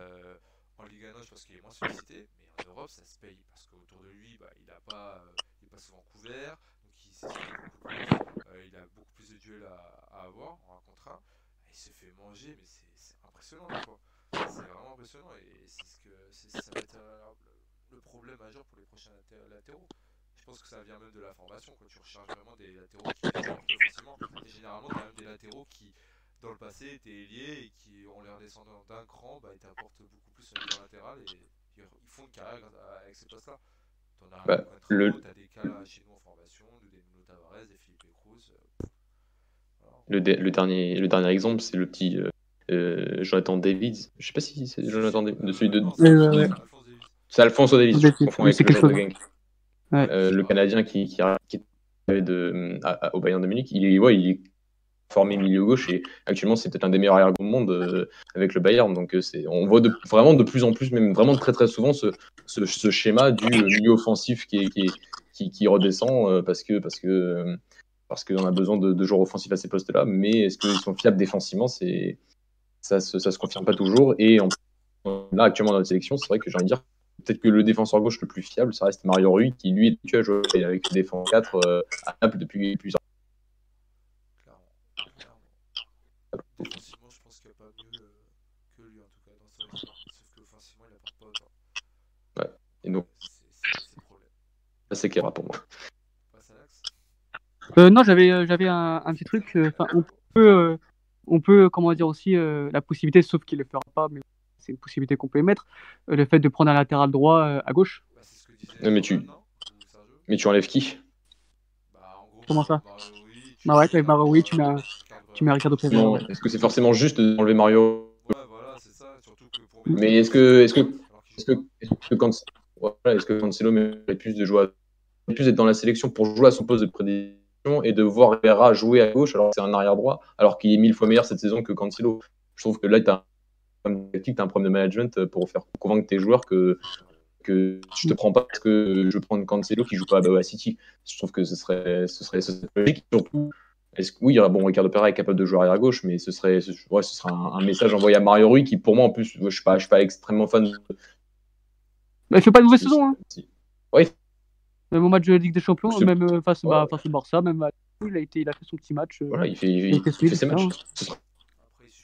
euh, en Ligue un parce qu'il est moins sollicité, mais en Europe, ça se paye, parce qu'autour de lui, bah, il n'est pas, euh, pas souvent couvert. Il, euh, il a beaucoup plus de duels à, à avoir en un contre un. Il se fait manger, mais c'est, c'est impressionnant quoi. C'est vraiment impressionnant et c'est ce que c'est, ça va être le, le problème majeur pour les prochains latéraux. Je pense que ça vient même de la formation quand tu recherches vraiment des latéraux qui forcément et généralement t'as même des latéraux qui dans le passé étaient ailiers et qui en les redescendant d'un cran bah ils t'apportent beaucoup plus sur le plan latéral et ils, ils font une carrière avec ces postes là. Bah, le... Le, de- le, dernier, le dernier exemple, c'est le petit euh, Jonathan Davies. Je sais pas si c'est Jonathan Davies, de celui de. Euh, c'est Alphonso Davies, je confonds avec le joueur de Genk. Ouais. Euh, le Canadien qui, qui, qui est de, à, au Bayern de Munich, il est, ouais, il est formé milieu gauche et actuellement, c'est peut-être un des meilleurs arrière au monde euh, avec le Bayern. Donc, euh, c'est, on voit de, vraiment de plus en plus, même vraiment très très souvent, ce, ce, ce schéma du euh, milieu offensif qui, est, qui, est, qui, qui redescend euh, parce que. Parce que euh, parce qu'on a besoin de, de joueurs offensifs à ces postes-là, mais est-ce qu'ils sont fiables défensivement, c'est... ça ne se, se confirme pas toujours. Et en... là, actuellement, dans notre sélection, c'est vrai que j'ai envie de dire, peut-être que le défenseur gauche le plus fiable, ça reste Mario Rui, qui lui est joué avec le défense quatre euh, à Naples depuis plusieurs années. Défensivement, je pense qu'il n'y a pas mieux que lui, en tout cas, dans sa région, sauf qu'offensivement, il n'apporte pas autant. Ouais, et donc, c'est le problème. C'est clair pour moi. Euh, non, j'avais, j'avais un, un petit truc. Euh, on peut, euh, on peut, comment dire aussi, euh, la possibilité, sauf qu'il ne le fera pas, mais c'est une possibilité qu'on peut émettre, euh, le fait de prendre un latéral droit euh, à gauche. Bah, c'est ce que disait. Non, mais tu. Non, Mais tu enlèves qui? Comment ça? Bah ouais, tu enlèves Mario Rui, tu mets, tu mets Ricardo Pereira. Non, est-ce que c'est forcément juste d'enlever Mario? Ouais, voilà, c'est ça, surtout que pour... Mais est-ce que, est-ce que, est-ce que, est-ce que, Cancelo, voilà, est-ce que Cancelo mérite plus de jouer, plus d'être dans la sélection pour jouer à son poste de prédilection et de voir Pereira jouer à gauche alors que c'est un arrière droit, alors qu'il est mille fois meilleur cette saison que Cancelo? Je trouve que là, tu as un problème de management pour faire convaincre tes joueurs que, que je te prends pas parce que je prends Cancelo qui joue pas à City. Je trouve que ce serait, ce serait, ce serait logique. Surtout, est-ce que, oui, bon, Ricardo Pereira est capable de jouer arrière gauche, mais ce serait, ce, ouais, ce serait un, un message envoyé à Mario Rui qui, pour moi, en plus, je ne suis, suis pas extrêmement fan. De... Bah, il fait pas une mauvaise saison. Hein. Ouais. Même au match de Ligue des Champions, c'est... même euh, face, ouais, bah, ouais. face au Barça, même à... il, a été, il a fait son petit match. Euh... Voilà, il fait, il, il fait, il fait ses matchs. Hein. Ce serait...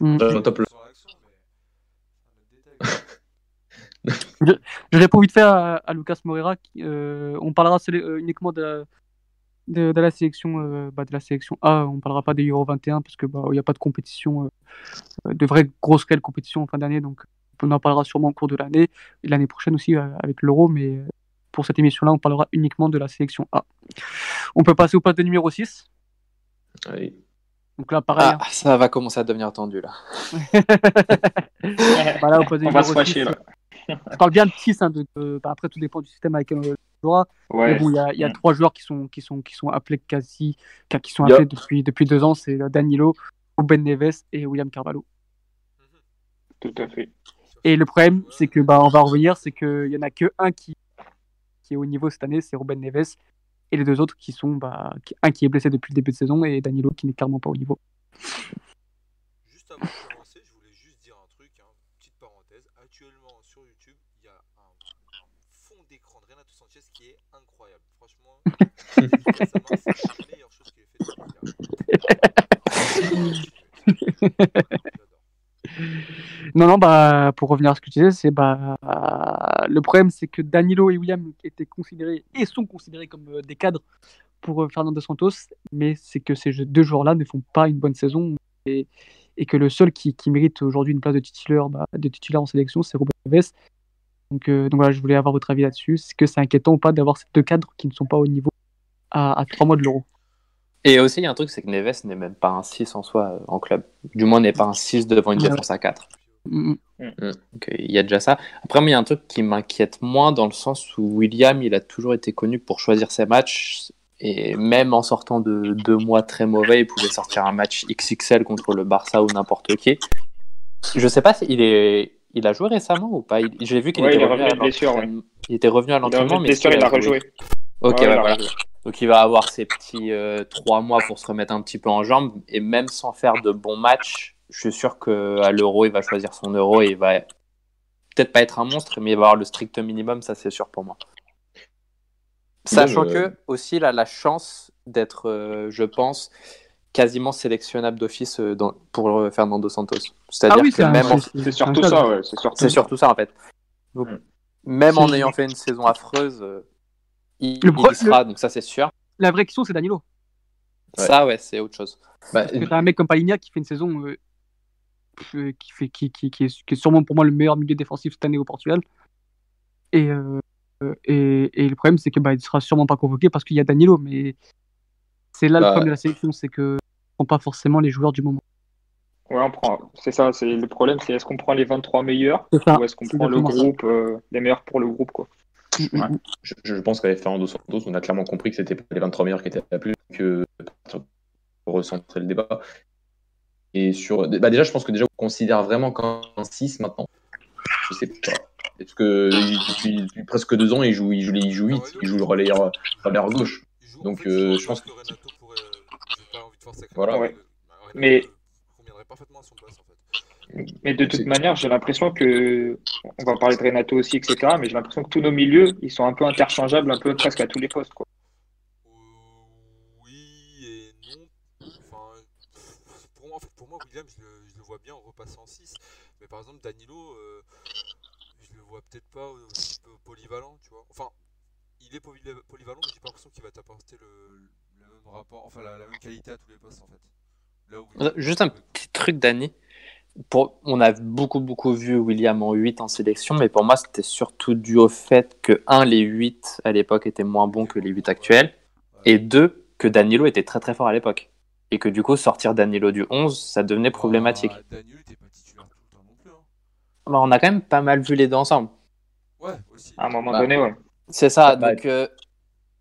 Mmh. Je, je réponds vite fait à, à Lucas Moreira. Qui, euh, on parlera euh, uniquement de la, de, de la sélection, euh, bah, de la sélection A. On parlera pas des Euro vingt et un parce que bah il y a pas de compétition, euh, de vraies grosses scale compétitions en fin d'année. Donc on en parlera sûrement au cours de l'année et l'année prochaine aussi euh, avec l'Euro. Mais euh, pour cette émission-là, on parlera uniquement de la sélection A. On peut passer au poste de numéro six. Allez. Donc là, pareil, ah, hein. Ça va commencer à devenir tendu, là. Voilà, on, on va se fâcher, là. Je parle bien de six, hein, de, de, bah, après, tout dépend du système avec lequel on jouera. Ouais. Mais bon, il y a, y a trois joueurs qui sont, qui sont, qui sont appelés quasi, qui sont appelés yep. depuis, depuis deux ans, c'est Danilo, Ruben Neves et William Carvalho. Tout à fait. Et le problème, c'est que, bah, on va revenir, c'est qu'il n'y en a qu'un qui, qui est au niveau cette année, c'est Ruben Neves. Et les deux autres qui sont, bah, un qui est blessé depuis le début de saison et Danilo qui n'est clairement pas au niveau. Juste avant de commencer, je voulais juste dire un truc, hein, petite parenthèse. Actuellement sur YouTube, il y a un fond d'écran de Renato Sanchez qui est incroyable. Franchement, c'est la meilleure chose qui est faite depuis Non, non, bah, pour revenir à ce que tu disais, c'est, bah, le problème, c'est que Danilo et William étaient considérés et sont considérés comme euh, des cadres pour euh, Fernando Santos, mais c'est que ces deux joueurs-là ne font pas une bonne saison et, et que le seul qui, qui mérite aujourd'hui une place de titulaire, bah, de titulaire en sélection, c'est Ruben Neves. Donc, euh, donc voilà, je voulais avoir votre avis là-dessus. Est-ce que c'est inquiétant ou pas d'avoir ces deux cadres qui ne sont pas au niveau à, à trois mois de l'Euro? Et aussi, il y a un truc, c'est que Neves n'est même pas un six en soi, euh, en club. Du moins, n'est pas un six devant une défense à quatre. Mmh. Donc, il y a déjà ça. Après, il y a un truc qui m'inquiète moins, dans le sens où William, il a toujours été connu pour choisir ses matchs. Et même en sortant de deux mois très mauvais, il pouvait sortir un match X X L contre le Barça ou n'importe qui. Je sais pas s'il est... il a joué récemment ou pas. Il... J'ai vu qu'il ouais, était, il revenu revenu à blessure, ouais. il était revenu à l'entraînement. Il, mais blessure, il a rejoué. rejoué. Ok, ouais, ouais, voilà. Rejoué. Donc il va avoir ses petits euh, trois mois pour se remettre un petit peu en jambes, et même sans faire de bons matchs, je suis sûr qu'à l'Euro, il va choisir son Euro, et il va peut-être pas être un monstre, mais il va avoir le strict minimum, ça c'est sûr pour moi. Sachant oui, euh... que, aussi, il a la chance d'être, euh, je pense, quasiment sélectionnable d'office euh, dans... pour euh, Fernando Santos. C'est-à-dire ah oui, que même... En... C'est surtout ça, ouais. C'est surtout, c'est surtout ça, en fait. Donc, ouais. Même en ayant fait une saison affreuse... Euh... Il, le pro- il sera, le... donc ça c'est sûr. La vraie question, c'est Danilo. Ouais. Ça, ouais, c'est autre chose. Bah, parce que t'as un mec comme Palhinha qui fait une saison euh, qui, fait, qui, qui, qui, est, qui est sûrement pour moi le meilleur milieu défensif cette année au Portugal. Et, euh, et, et le problème, c'est qu'il bah, ne sera sûrement pas convoqué parce qu'il y a Danilo. Mais c'est là bah... le problème de la sélection, c'est qu'on ne prend pas forcément les joueurs du moment. Ouais, on prend. C'est ça, c'est le problème, c'est est-ce qu'on prend les vingt-trois meilleurs ou est-ce qu'on c'est prend le groupe, euh, les meilleurs pour le groupe, quoi. Ouais. Je, je pense qu'avec Fernando Santos, on a clairement compris que c'était pas les vingt-trois meilleurs qui étaient la plus que pour recentrer le débat. Et sur, bah déjà, je pense que déjà on considère vraiment qu'un six maintenant. Je sais pas. Parce que depuis, depuis presque deux ans, il joue, il joue, il joue huit, il joue le relayeur gauche. Donc euh, je pense que Renato pourrait. J'ai pas envie de faire ça. Voilà. Ouais. Mais conviendrait parfaitement à son place en fait. Mais de toute manière, j'ai l'impression que, on va parler de Renato aussi, et cetera, mais j'ai l'impression que tous nos milieux, ils sont un peu interchangeables, un peu presque à tous les postes, quoi. Euh, oui et non. Enfin, pour moi, en fait, pour moi William, je le, je le vois bien en repassant en six. Mais par exemple, Danilo, euh, je le vois peut-être pas aussi polyvalent, tu vois. Enfin, il est polyvalent, mais j'ai pas l'impression qu'il va t'apporter le, le même rapport, enfin la, la même qualité à tous les postes, en fait. Là où Juste un petit truc, Dani. pour, on a beaucoup, beaucoup vu William en huit en sélection, mais pour moi, c'était surtout dû au fait que, un, les huit à l'époque étaient moins bons que les huit actuels, et deux, que Danilo était très, très fort à l'époque. Et que du coup, sortir Danilo du onze, ça devenait problématique. Ah, Danilo était pas titulaire tout le temps non plus. Hein. Bah, on a quand même pas mal vu les deux ensemble. Ouais, aussi. À un moment bah, donné, ouais. C'est ça, bah, donc... Euh,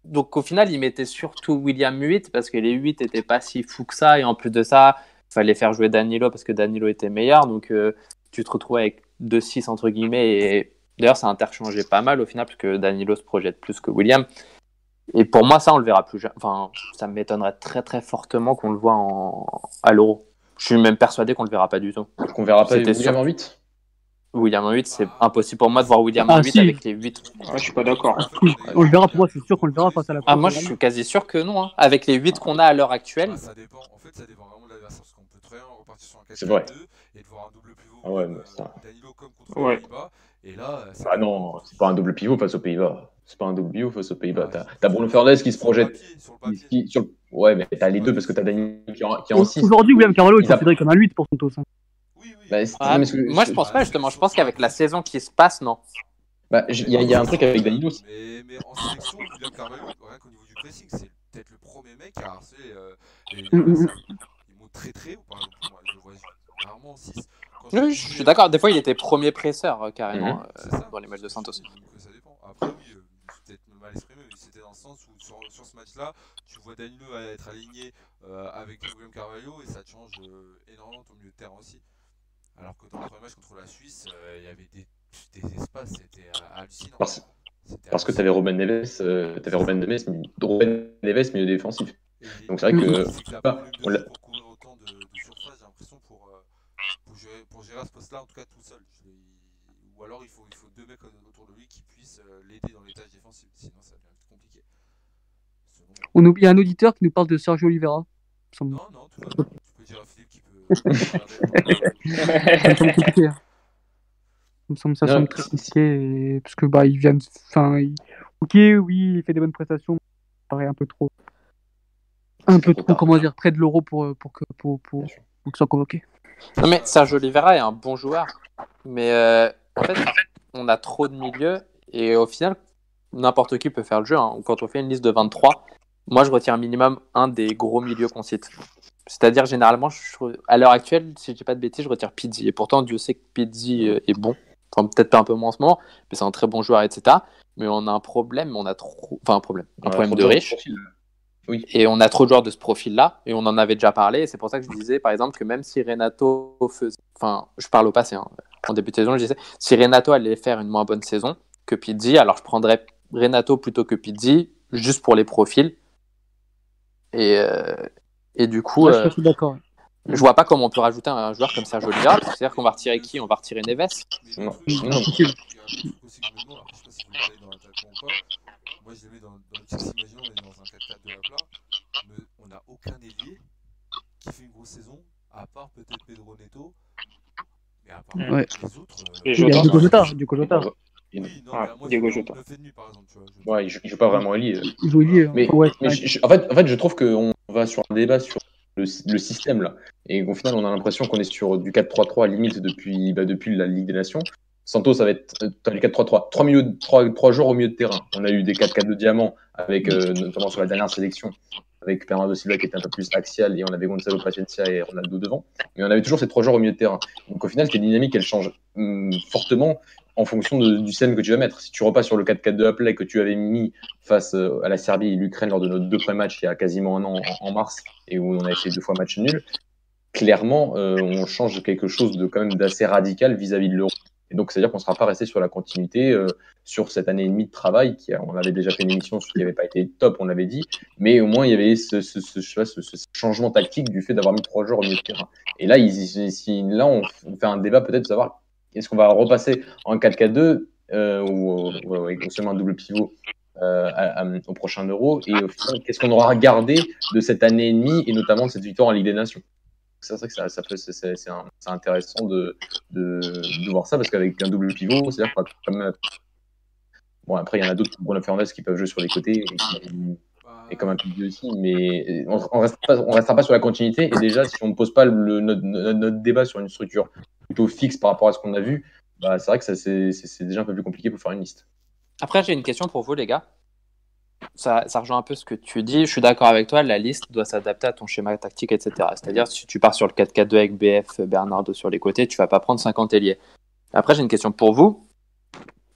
donc au final, il mettait surtout William huit, parce que les huit n'étaient pas si fous que ça, et en plus de ça... fallait faire jouer Danilo parce que Danilo était meilleur, donc euh, tu te retrouves avec deux six entre guillemets, et d'ailleurs ça interchangeait pas mal au final parce que Danilo se projette plus que William, et pour moi ça on le verra plus jamais. Enfin, ça m'étonnerait très très fortement qu'on le voit en... à l'Euro. Je suis même persuadé qu'on le verra pas du tout. Donc on verra pas William sûr. En huit. William en huit, c'est impossible pour moi de voir William ah, en huit si. Avec les huit. Moi je suis pas d'accord. On le verra, pour moi je suis sûr qu'on le verra face à la Ah moi je suis quasi sûr que non hein. Avec les huit qu'on a à l'heure actuelle. Ah, ça dépend, en fait ça dépend vraiment de l'adversaire. C'est vrai. Et de voir un double pivot ah ouais, euh, ça... Danilo comme contre ouais. les Pays-Bas. Et là, c'est... Ah non, c'est pas un double pivot face aux Pays-Bas. C'est pas un double pivot face aux Pays-Bas. Ah, t'as, t'as Bruno Fernandes qui se projette. Sur le papier, sur le qui, sur le... Ouais, mais t'as les deux parce que t'as Danilo qui est en six. Aujourd'hui, William Carvalho, il s'appellerait comme un huit pour son taux. Hein. Oui, oui. Bah, ah, mais que... Moi, je pense pas justement. Je pense qu'avec la saison qui se passe, non. Bah, il y, y a un truc avec Danilo aussi. Mais, mais en sélection, William Carvalho, rien qu'au niveau du pressing, c'est peut-être le premier mec à harceler. Euh, les... Très très, ou par exemple, moi, je le vois rarement six. Oui, je, je suis d'accord, des fois il était premier presseur carrément mm-hmm. euh, dans les matchs de Santos. Ça dépend. Après, oui, euh, c'est peut-être mal exprimé, mais c'était dans le sens où sur, sur ce match-là, tu vois Danilo être aligné euh, avec William Carvalho et ça te change euh, énormément ton milieu de terrain aussi. Alors que dans le premier match contre la Suisse, euh, il y avait des, des espaces, c'était hallucinant. Parce, c'était parce hallucinant. Que tu avais Ruben Neves, euh, tu avais Ruben Neves, Ruben Neves milieu défensif. Et donc c'est vrai que. C'est pas, on l'a... Pour gérer à ce poste-là, en tout cas tout seul. Je... Ou alors il faut, il faut deux mecs autour de lui qui puissent l'aider dans les tâches défensives, sinon ça devient compliqué. Selon... On oublie un auditeur qui nous parle de Sergio Oliveira. Sans... Non, non, tout le monde. Tu peux dire à Philippe qui peut. Ça me semble compliqué. Hein. Ça me semble, ça non, semble très compliqué. Et... Parce que bah, il vient. Enfin, il... Ok, oui, il fait des bonnes prestations. Mais ça paraît un peu trop. Un c'est peu trop, tard, comment ouais. dire, près de l'Euro pour, pour, que, pour, pour, pour que soit convoqué. Non mais Sergio Oliveira est un bon joueur, mais euh, en fait on a trop de milieux et au final n'importe qui peut faire le jeu hein. Quand on fait une liste de vingt-trois, moi je retiens un minimum un des gros milieux qu'on cite, c'est-à-dire généralement je, à l'heure actuelle si je dis pas de bêtises je retire Pizzi, et pourtant Dieu sait que Pizzi est bon, enfin peut-être pas un peu moins en ce moment mais c'est un très bon joueur etc, mais on a un problème, on a trop... enfin un problème, un problème de riche. Oui. Et on a trop de joueurs de ce profil-là, et on en avait déjà parlé, et c'est pour ça que je disais, par exemple, que même si Renato faisait... Enfin, je parle au passé, hein. En début de saison, je disais, si Renato allait faire une moins bonne saison que Pizzi, alors je prendrais Renato plutôt que Pizzi, juste pour les profils. Et, euh... et du coup... Ouais, euh... je suis d'accord. Je vois pas comment on peut rajouter un joueur comme Sergio Oliveira, c'est-à-dire qu'on va retirer qui ? On va retirer Neves ? Non. Non. Moi je les mets dans, dans le texte, imaginons on est dans un quatre quatre de la plat, mais on n'a aucun ailier qui fait une grosse saison, à part peut-être Pedro Neto, mais à part ouais. les autres... Euh... Et Jota, Diogo Jota, Diogo Jota. Oui, non, ah, moi Diogo Jota. neuf virgule cinq par exemple, tu vois. Je... Ouais, il joue, il joue pas vraiment ailier. Il joue ailier. Mais, ouais, mais ouais. Je, je, en, fait, en fait, je trouve qu'on va sur un débat sur le, le système, là, et au final on a l'impression qu'on est sur du quatre trois trois à limite depuis, bah, depuis la Ligue des Nations. Santos, ça va être les quatre trois trois, trois, milieux, trois, trois joueurs au milieu de terrain. On a eu des quatre quatre de diamant, avec, euh, notamment sur la dernière sélection, avec Bernardo Silva qui était un peu plus axial, et on avait Gonzalo Paciencia et Ronaldo devant. Mais on avait toujours ces trois joueurs au milieu de terrain. Donc au final, cette dynamique, elle change hum, fortement en fonction de, du système que tu vas mettre. Si tu repasses sur le quatre quatre de la play que tu avais mis face à la Serbie et l'Ukraine lors de nos deux premiers matchs il y a quasiment un an en, en mars, et où on avait fait deux fois match nul, clairement, euh, on change quelque chose de quand même d'assez radical vis-à-vis de l'Euro. Et donc, c'est-à-dire qu'on ne sera pas resté sur la continuité, euh, sur cette année et demie de travail. Qui, on avait déjà fait une émission qui n'avait pas été top, on l'avait dit. Mais au moins, il y avait ce, ce, ce, je sais pas, ce, ce changement tactique du fait d'avoir mis trois joueurs au milieu de terrain. Et là, ils, ils, là on fait un débat peut-être de savoir est-ce qu'on va repasser en quatre quatre deux euh, ou, ou, ou avec seulement un double pivot euh, à, à, au prochain Euro. Et au final, qu'est-ce qu'on aura gardé de cette année et demie et notamment de cette victoire en Ligue des Nations? C'est vrai que ça, ça peut, c'est, c'est, c'est intéressant de, de, de voir ça parce qu'avec un double pivot, c'est-à-dire qu'on a quand même... Bon, après, il y en a d'autres, Bruno Fernandes, qui peuvent jouer sur les côtés. Et qui... bah, et comme un public aussi, mais on ne restera, restera pas sur la continuité. Et déjà, si on ne pose pas le, notre, notre débat sur une structure plutôt fixe par rapport à ce qu'on a vu, bah, c'est vrai que ça, c'est, c'est, c'est déjà un peu plus compliqué pour faire une liste. Après, j'ai une question pour vous, les gars. Ça, ça rejoint un peu ce que tu dis. Je suis d'accord avec toi, la liste doit s'adapter à ton schéma tactique, et cetera. C'est-à-dire, si tu pars sur le quatre quatre deux avec B F, Bernardo sur les côtés, tu vas pas prendre cinquante ailiers. Après, j'ai une question pour vous.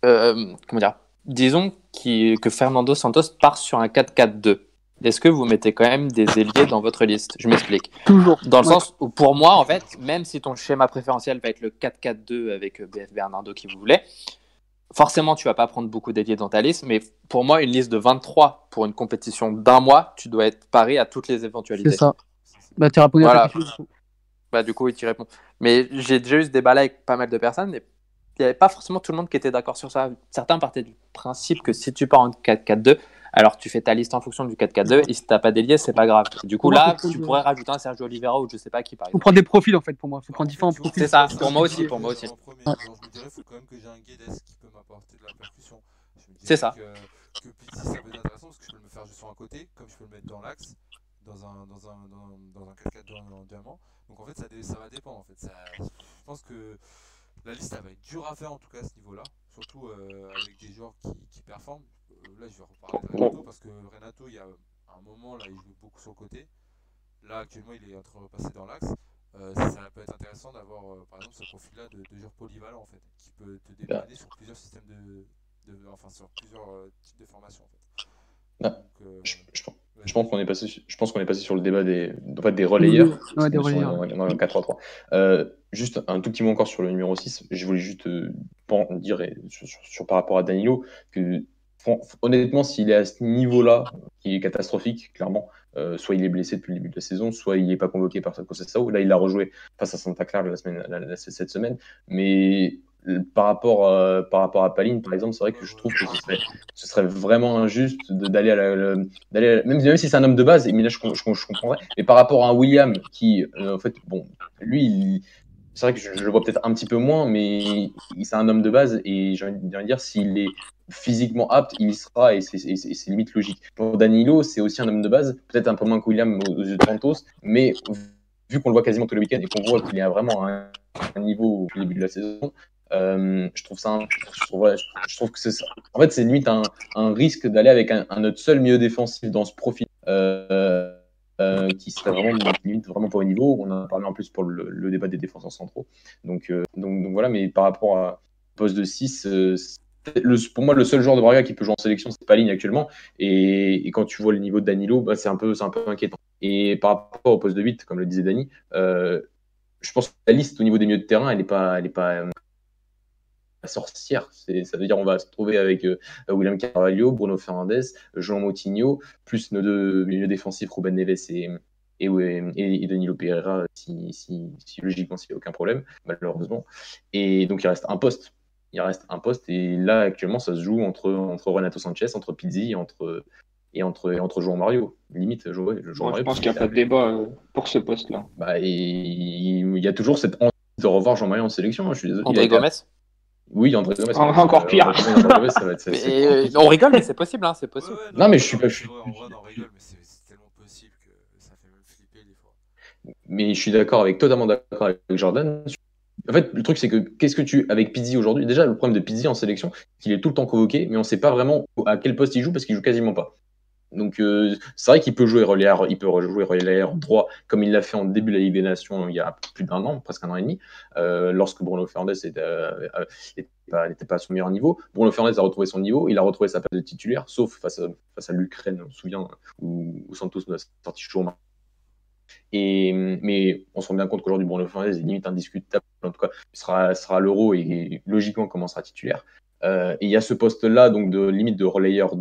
Euh, comment dire ? Disons que Fernando Santos part sur un quatre quatre deux. Est-ce que vous mettez quand même des ailiers dans votre liste ? Je m'explique. Toujours. Dans le ouais. sens où, pour moi, en fait, même si ton schéma préférentiel va être le quatre quatre deux avec B F, Bernardo qui vous voulez, forcément, tu ne vas pas prendre beaucoup d'ailiers dans ta liste, mais pour moi, une liste de vingt-trois pour une compétition d'un mois, tu dois être paré à toutes les éventualités. C'est ça. Bah, tu réponds à la question. Bah, du coup, oui, tu réponds. Mais j'ai déjà eu ce débat-là avec pas mal de personnes, et il n'y avait pas forcément tout le monde qui était d'accord sur ça. Certains partaient du principe que si tu pars en quatre quatre deux, alors tu fais ta liste en fonction du quatre quatre deux, et si tu n'as pas d'ailier, ce n'est pas grave. Du coup, là, tu pourrais rajouter un Sergio Oliveira ou je ne sais pas qui, par exemple. Il faut prendre des profils, en fait, pour moi. Il faut prendre différents profils. C'est ça, pour moi aussi. Pour moi aussi. C'est ça. Que Petit, ça peut être intéressant parce que je peux me faire jouer sur un côté, comme je peux le mettre dans l'axe, dans un dans un dans un quatre quatre deux en diamant. Donc en fait, ça ça va dépendre. En fait, ça, je pense que la liste ça va être dure à faire en tout cas à ce niveau-là, surtout euh, avec des joueurs qui, qui performent. Euh, là, je vais reparler de Renato parce que Renato, il y a un moment là, il joue beaucoup sur le côté. Là, actuellement, il est en train de passer dans l'axe. Euh, ça, ça peut être intéressant d'avoir euh, par exemple ce profil-là de, de joueur polyvalent en fait, qui peut te dépanner sur plusieurs systèmes de De, enfin, sur plusieurs euh, types de formations. En fait. Ah. Donc, euh, je, je, je pense qu'on est passé. Je pense qu'on est passé sur le débat des, en fait, des relayeurs. Ouais, des relayeurs. Dans, dans le quatre trois trois. Euh, juste un tout petit mot encore sur le numéro six. Je voulais juste euh, dire sur, sur, sur par rapport à Danilo que honnêtement, s'il est à ce niveau-là, qui est catastrophique, clairement, euh, soit il est blessé depuis le début de la saison, soit il n'est pas convoqué par José Sá. Là, il a rejoué face à Santa Clara la semaine, la, la, cette semaine, mais par rapport, euh, par rapport à Palin, par exemple, c'est vrai que je trouve que ce serait, ce serait vraiment injuste de, d'aller à la, le, d'aller à la même, même si c'est un homme de base, mais là je, je, je comprendrais. Mais par rapport à un William qui, euh, en fait, bon, lui, il, c'est vrai que je, je le vois peut-être un petit peu moins, mais il, c'est un homme de base et j'ai envie de dire, s'il est physiquement apte, il y sera et c'est, et, c'est, et c'est limite logique. Pour Danilo, c'est aussi un homme de base, peut-être un peu moins que William aux yeux de Santos, mais vu qu'on le voit quasiment tous les week-ends et qu'on voit qu'il est vraiment à un niveau au début de la saison. Euh, je trouve ça, je trouve, ouais, je trouve que c'est ça. En fait, c'est limite un, un risque d'aller avec un, un autre seul milieu défensif dans ce profil euh, euh, qui serait vraiment limite vraiment pas au niveau. On en a parlé en plus pour le, le débat des défenseurs centraux. Donc, euh, donc, donc voilà. Mais par rapport à poste de six, euh, le, pour moi, le seul joueur de Braga qui peut jouer en sélection, c'est Palhinha actuellement. Et, et quand tu vois le niveau de Danilo, bah, c'est un peu, c'est un peu inquiétant. Et par rapport au poste de huit, comme le disait Dani, euh, je pense que la liste au niveau des milieux de terrain, elle est pas, elle est pas euh, sorcière, c'est, ça veut dire on va se trouver avec euh, William Carvalho, Bruno Fernandes, João Moutinho, plus nos deux milieux défensifs, Ruben Neves et, et, et, et Danilo Pereira, si, si, si logiquement, s'il n'y a aucun problème, malheureusement. Et donc il reste un poste, il reste un poste, et là actuellement ça se joue entre, entre Renato Sanchez, entre Pizzi et entre, et entre, et entre João Mario. Limite, João, João ouais, Mario. Je pense qu'il n'y a pas de débat pour ce poste-là. Bah, et, il y a toujours cette envie de revoir João Mario en sélection, hein, je suis désolé. André Gomes. Oui, André Gomes. Encore pire. On rigole, mais c'est possible, hein, c'est possible. Ouais, ouais, non, non, mais je suis pas. Je... On rigole, mais c'est, c'est tellement possible que ça fait même flipper des fois. Mais je suis d'accord avec totalement d'accord avec Jordan. En fait, le truc c'est que qu'est-ce que tu avec Pizzi aujourd'hui ? Déjà, le problème de Pizzi en sélection, c'est qu'il est tout le temps convoqué, mais on ne sait pas vraiment à quel poste il joue parce qu'il joue quasiment pas. Donc euh, c'est vrai qu'il peut jouer relayeur, il peut rejouer relayeur droit comme il l'a fait en début de la Ligue des Nations il y a plus d'un an, presque un an et demi, euh, lorsque Bruno Fernandes n'était euh, pas, pas à son meilleur niveau. Bruno Fernandes a retrouvé son niveau, il a retrouvé sa place de titulaire, sauf face à, face à l'Ukraine, on se souvient, où, où Santos nous a sorti chaud. Et, mais on se rend bien compte qu'aujourd'hui Bruno Fernandes est limite indiscutable, en tout cas il sera, sera à l'Euro et, et logiquement commencera titulaire. Euh, et il y a ce poste-là, donc de limite de relayeur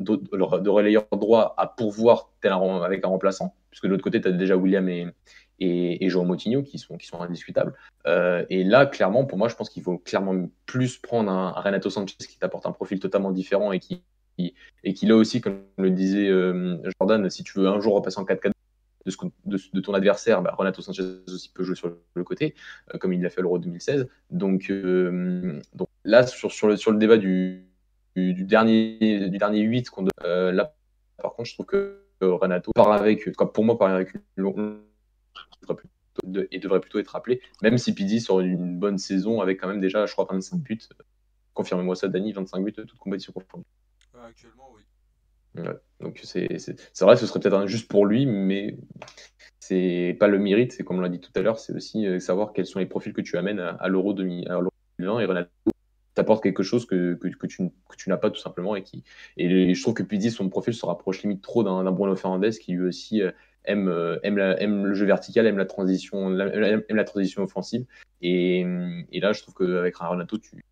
De, de relayeur droit à pourvoir tel un, avec un remplaçant, puisque de l'autre côté tu as déjà William et, et, et João Moutinho qui sont, qui sont indiscutables, euh, et là clairement pour moi je pense qu'il faut clairement plus prendre un, un Renato Sanchez qui t'apporte un profil totalement différent et qui, qui, et qui là aussi comme le disait euh, Jordan, si tu veux un jour repasser en quatre quatre de, ce, de, de ton adversaire, bah, Renato Sanchez aussi peut jouer sur le côté euh, comme il l'a fait à l'Euro deux mille seize, donc, euh, donc là sur, sur, le, sur le débat du Du, du dernier du dernier huit qu'on euh, là Par contre, je trouve que Renato part avec, pour moi, part avec une et devrait plutôt être rappelé, même si Pidi sort une bonne saison avec quand même déjà, je crois, vingt-cinq buts. Confirmez-moi ça, Dani, vingt-cinq buts de toute compétition confondue. Actuellement, oui. Ouais, donc c'est, c'est, c'est vrai, ce serait peut-être injuste pour lui, mais c'est pas le mérite, c'est comme on l'a dit tout à l'heure, c'est aussi savoir quels sont les profils que tu amènes à, à l'Euro deux mille vingt, et Renato t'apporte quelque chose que, que, que, tu, que tu n'as pas tout simplement, et, qui, et je trouve que Pidi, son profil se rapproche limite trop d'un, d'un Bruno Fernandes qui lui aussi aime, aime, la, aime le jeu vertical, aime la transition, aime, aime la transition offensive, et, et là je trouve qu'avec Renato, tu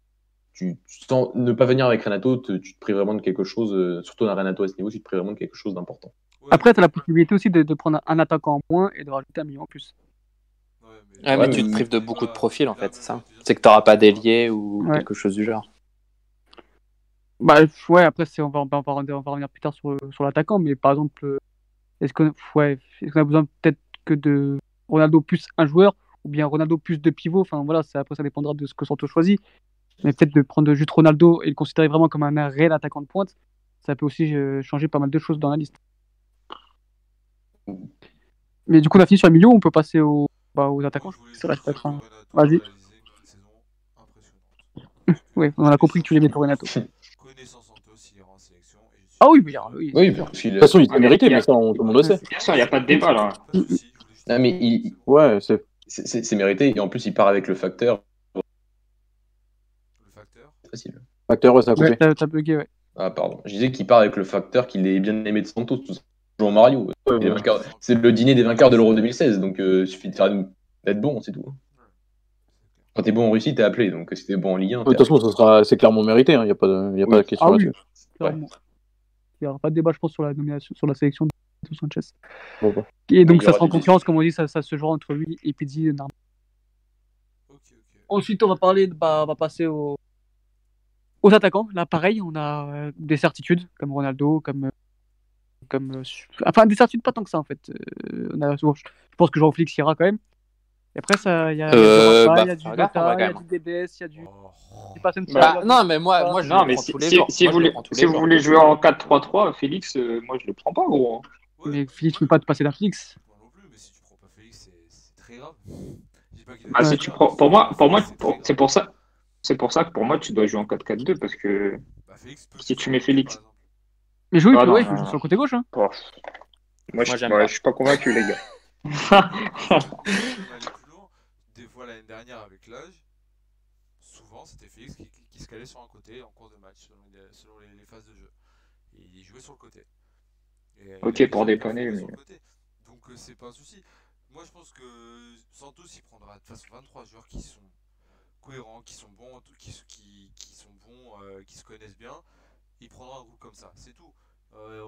Tu, sans ne pas venir avec Renato, te, tu te prives vraiment de quelque chose, euh, surtout d'un Renato à ce niveau, tu te prives vraiment de quelque chose d'important. Ouais. Après, tu as la possibilité aussi de, de prendre un attaquant en moins et de rajouter un milieu en plus. Ouais, mais, ouais, mais tu te prives de beaucoup de profils en fait, c'est ça. C'est que tu n'auras pas d'ailier ou ouais. quelque chose du genre. Bah, ouais, après, c'est, on, va, on, va, on va revenir plus tard sur, sur l'attaquant, mais par exemple, est-ce qu'on, ouais, est-ce qu'on a besoin peut-être que de Ronaldo plus un joueur ou bien Ronaldo plus deux pivots? Enfin, voilà, ça, après, ça dépendra de ce que Santos choisit. Mais peut-être de prendre juste Ronaldo et le considérer vraiment comme un réel attaquant de pointe, ça peut aussi changer pas mal de choses dans la liste. Mais du coup, on a fini sur les milieux, on peut passer aux, bah, aux attaquants. Moi, je voulais dire, un... Vas-y. Oui, on a compris que tu l'aimais pour Renato. Connaissant Santos, il est en sélection. Ah oui, bien. Oui, oui, de toute façon, il est mérité, mais ça, tout le monde le sait. Bien sûr, il n'y a pas de débat là. Non, mais il... ouais, c'est... C'est, c'est, c'est mérité, et en plus, il part avec le facteur. Facile. Facteur, ouais, ça a coupé. Ouais, t'as, t'as bugué, ouais. Ah, pardon. Je disais qu'il part avec le facteur qu'il est bien aimé de Santos, tout ça. João Mario. Ouais, ouais. Vainqueurs... C'est le dîner des vainqueurs de l'Euro deux mille seize, donc il euh, suffit de faire... d'être bon, c'est tout. Quand t'es bon en Russie, t'es appelé, donc si t'es bon en Ligue un. De toute façon, ça sera... c'est clairement mérité, il hein. n'y a pas de, y a oui. pas de question ah, là-dessus. Oui. Ouais. Il n'y aura pas de débat, je pense, sur la nomination, sur la sélection de Sanchez. Bon, bon. Et donc, donc ça sera en concurrence, des... comme on dit, ça, ça se jouera entre lui et Pizzi. Okay, okay. Ensuite, on va parler, de... bah, on va passer au. Aux attaquants, là pareil, on a euh, des certitudes, comme Ronaldo, comme... Euh, comme euh, enfin, des certitudes pas tant que ça, en fait. Euh, on a, bon, je pense que Jean-Félix ira quand même. Et après, il y a du Bata, il y a du D B S, il y a du... Non, mais moi, moi je non, le prends si, tous les si, jours. Si, moi, vous, le, si jours. vous voulez jouer en quatre trois trois, Félix, euh, moi, je le prends pas, gros. Ouais. Mais Félix, tu peux pas te passer d'un Félix. Moi non plus, mais si tu prends pas Félix, c'est, c'est très grave. Pas ah, ouais. si tu prends... Pour moi, pour moi c'est pour ça... C'est pour ça que pour moi tu dois jouer en quatre quatre deux parce que bah, Félix, si tu mets Félix. Mais jouer, ah, ouais, il faut jouer sur le côté gauche. Hein. Oh. Moi, moi je, ouais, je suis pas convaincu les gars. Des fois l'année dernière avec l'âge, souvent c'était Félix qui, qui se calait sur un côté en cours de match selon les, selon les, les phases de jeu. Et il jouait sur le côté. Et, ok et pour dépanner. Mais... Donc euh, c'est pas un souci. Moi je pense que Santos il prendra de toute façon vingt-trois joueurs qui sont cohérents, qui sont bons, qui, qui, qui sont bons, euh, qui se connaissent bien, il prendra un groupe comme ça, c'est tout. Euh,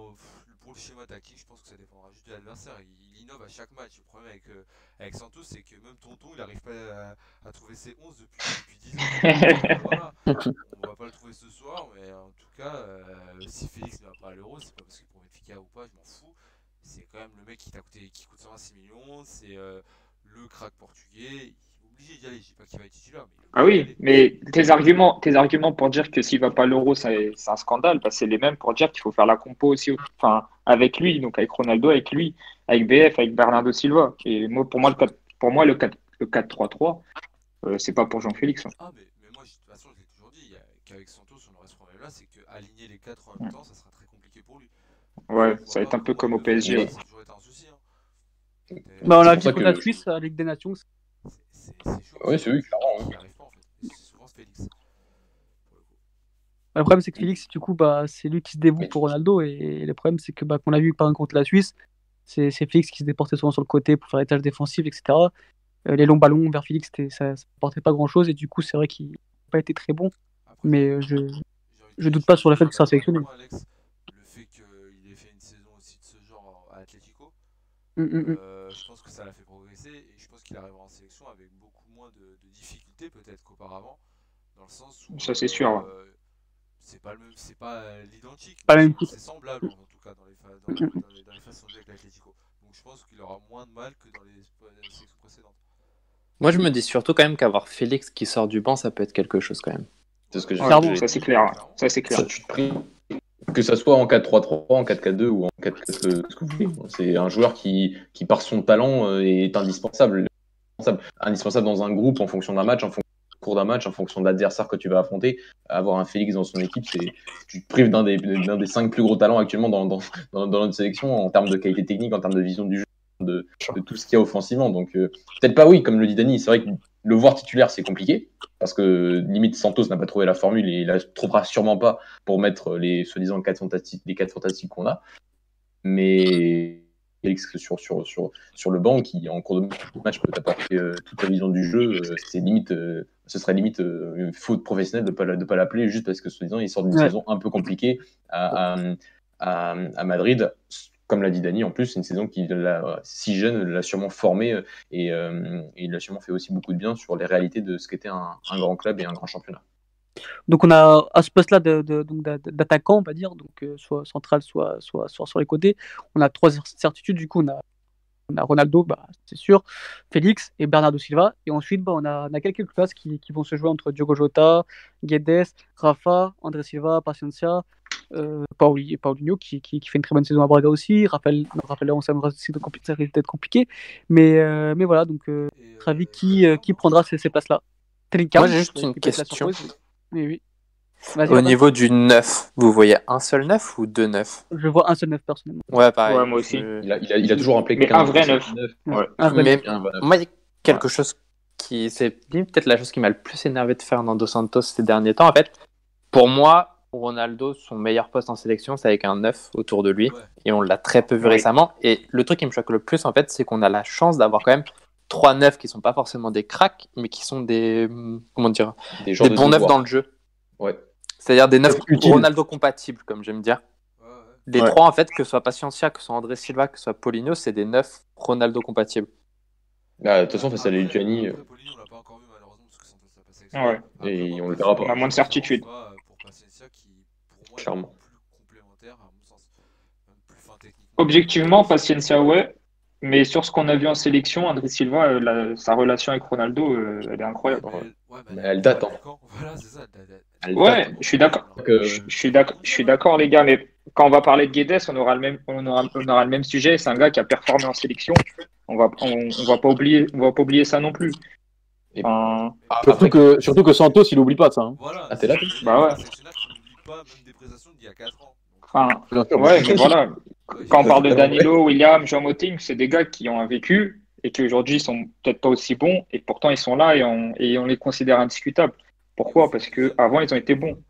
pour le schéma tactique, je pense que ça dépendra juste de l'adversaire. Il, il innove à chaque match. Le problème avec, euh, avec Santos, c'est que même Tonton, il n'arrive pas à, à trouver ses onze depuis, depuis dix ans. Voilà. On va pas le trouver ce soir, mais en tout cas, euh, si Félix ne va pas à l'Euro, c'est pas parce qu'il est pour Benfica ou pas, je m'en fous. C'est quand même le mec qui t'a coûté, qui coûte cent vingt-six millions, c'est euh, le crack portugais. Obligé d'y aller, je dis pas qu'il va être titulaire, mais... Ah oui, mais tes arguments, tes arguments pour dire que s'il va pas à l'Euro, c'est, c'est un scandale, bah c'est les mêmes pour dire qu'il faut faire la compo aussi, enfin, avec lui, donc avec Ronaldo, avec lui, avec B F, avec Bernardo Silva. Et moi, pour moi, le quatre trois trois, euh, c'est pas pour Jean-Félix. Hein. Ah, mais, mais moi, de toute façon, je l'ai toujours dit, qu'avec Santos, on aurait ce problème-là, c'est qu'aligner les quatre en même temps, ça sera très compliqué pour lui. Ouais, ça va être un peu comme au P S G. Ouais. Ça aurait été un souci. Hein. Bah, on l'a vu contre la Suisse, la Ligue des Nations, c'est... C'est, c'est chaud, oui, c'est lui, clairement. Le problème, c'est que Félix, du coup, bah, c'est lui qui se dévoue pour Ronaldo. Et le problème, c'est que bah, qu'on a vu par exemple contre la Suisse, c'est, c'est Félix qui se déportait souvent sur le côté pour faire les tâches défensives, et cetera. Euh, les longs ballons vers Félix, ça ne portait pas grand-chose. Et du coup, c'est vrai qu'il n'a pas été très bon. Après, mais euh, je ne doute pas sur le fait que ça a sélectionné. Alex, le fait qu'il ait fait une saison aussi de ce genre à Atlético, mm-hmm. euh, je pense que ça l'a fait progresser. Et je pense qu'il arrivera en sélection avec beaucoup moins de, de difficultés peut-être qu'auparavant, dans le sens où ça c'est euh, sûr. Euh, c'est pas le même, c'est pas l'identique, pas même c'est semblable en tout cas dans les dans, okay. dans, les, dans les façons de jouer avec l'Atlético. Donc je pense qu'il aura moins de mal que dans les, dans les sélections précédentes. Moi je me dis surtout quand même qu'avoir Félix qui sort du banc, ça peut être quelque chose quand même. C'est ce que j'ai. Ça c'est clair. Ça c'est clair. Ça, tu te pries que ça soit en quatre trois trois, en quatre quatre deux ou en quatre quatre deux, ce que vous voulez. C'est un joueur qui, qui par son talent est indispensable. Indispensable dans un groupe, en fonction d'un match, en fonction du cours d'un match, en fonction de l'adversaire que tu vas affronter. Avoir un Félix dans son équipe, c'est, tu te prives d'un des, d'un des cinq plus gros talents actuellement dans, dans, dans, dans notre sélection, en termes de qualité technique, en termes de vision du jeu, de, de tout ce qu'il y a offensivement. Donc euh, peut-être pas, oui, comme le dit Dany, c'est vrai que le voir titulaire, c'est compliqué, parce que limite Santos n'a pas trouvé la formule et il la trouvera sûrement pas pour mettre les soi-disant quatre fantastiques, les quatre fantastiques qu'on a. Mais Félix sur, sur, sur, sur le banc, qui en cours de match peut apporter euh, toute la vision du jeu, euh, c'est limite, euh, ce serait limite euh, une faute professionnelle de ne pas, de pas l'appeler, juste parce que soi-disant il sort d'une ouais. saison un peu compliquée à, à, à, à Madrid. Comme l'a dit Dany, en plus, c'est une saison qui, l'a, si jeune, l'a sûrement formé et, euh, et il l'a sûrement fait aussi beaucoup de bien sur les réalités de ce qu'était un, un grand club et un grand championnat. Donc on a à ce poste-là de, de, donc d'attaquant, on va dire, donc soit central, soit, soit, soit sur les côtés. On a trois certitudes, du coup on a, on a Ronaldo, bah, c'est sûr, Félix et Bernardo Silva. Et ensuite bah, on, a, on a quelques places qui, qui vont se jouer entre Diogo Jota, Guedes, Rafa, André Silva, Paciencia, Euh, Pauli, Paulinho qui, qui, qui fait une très bonne saison à Braga aussi. Raphaël, Raphaël on s'aimera aussi, donc ça risque d'être compliqué, mais, euh, mais voilà, donc euh, Travis qui, euh, qui prendra ces, ces places là. Moi j'ai juste une question surprise, mais... oui, oui. Vas-y, au vas-y. Niveau du neuf, vous voyez un seul neuf ou deux neufs? Je vois un seul neuf personnellement. Ouais, pareil. Ouais, moi aussi. Euh... Il, a, il, a, il a toujours impliqué mais qu'un vrai neuf. Ouais. Ouais. Un vrai mais neuf. Moi il y a quelque ouais. chose qui c'est peut-être la chose qui m'a le plus énervé de Fernando Santos ces derniers temps. En fait, pour moi Ronaldo, son meilleur poste en sélection, c'est avec un neuf autour de lui, ouais. et on l'a très peu vu ouais. récemment. Et le truc qui me choque le plus, en fait, c'est qu'on a la chance d'avoir quand même trois neufs qui sont pas forcément des cracks, mais qui sont des comment dire, des, des bons neufs dans le jeu. Ouais. C'est-à-dire des neufs Ronaldo compatibles, comme j'aime dire. Ouais, ouais. Les ouais. trois, en fait, que ce soit Paciencia, que ce soit André Silva, que ce soit Paulinho, c'est des neufs Ronaldo compatibles. Ah, de toute façon, face à la Lituanie, Paulinho, on l'a pas encore vu malheureusement parce que ça peut passer. Ouais. Et on le verra pas. On a moins de certitude. Clairement. Objectivement, Paciencia, ouais, mais sur ce qu'on a vu en sélection, André Silva, euh, la, sa relation avec Ronaldo, euh, elle est incroyable. Ouais, ouais, mais elle, elle date. Hein. Voilà, c'est ça, elle, elle ouais, date, je suis d'accord. Euh... Je, je, suis d'accord je suis d'accord, les gars, mais quand on va parler de Guedes, on aura le même, on aura, on aura le même sujet. C'est un gars qui a performé en sélection. On va, on, on va pas oublier, on va pas oublier ça non plus. Et... Enfin... Ah, surtout, après... que, surtout que Santos, il oublie pas ça. Hein. Voilà, ah, t'es là, bah ouais. Pas, même des prestations d'il y a quatre ans. Enfin, ouais, mais voilà. Quand on parle de Danilo, William, Jean Moting, c'est des gars qui ont un vécu et qui aujourd'hui sont peut-être pas aussi bons et pourtant ils sont là et on, et on les considère indiscutables. Pourquoi ? Parce qu'avant ils ont été bons.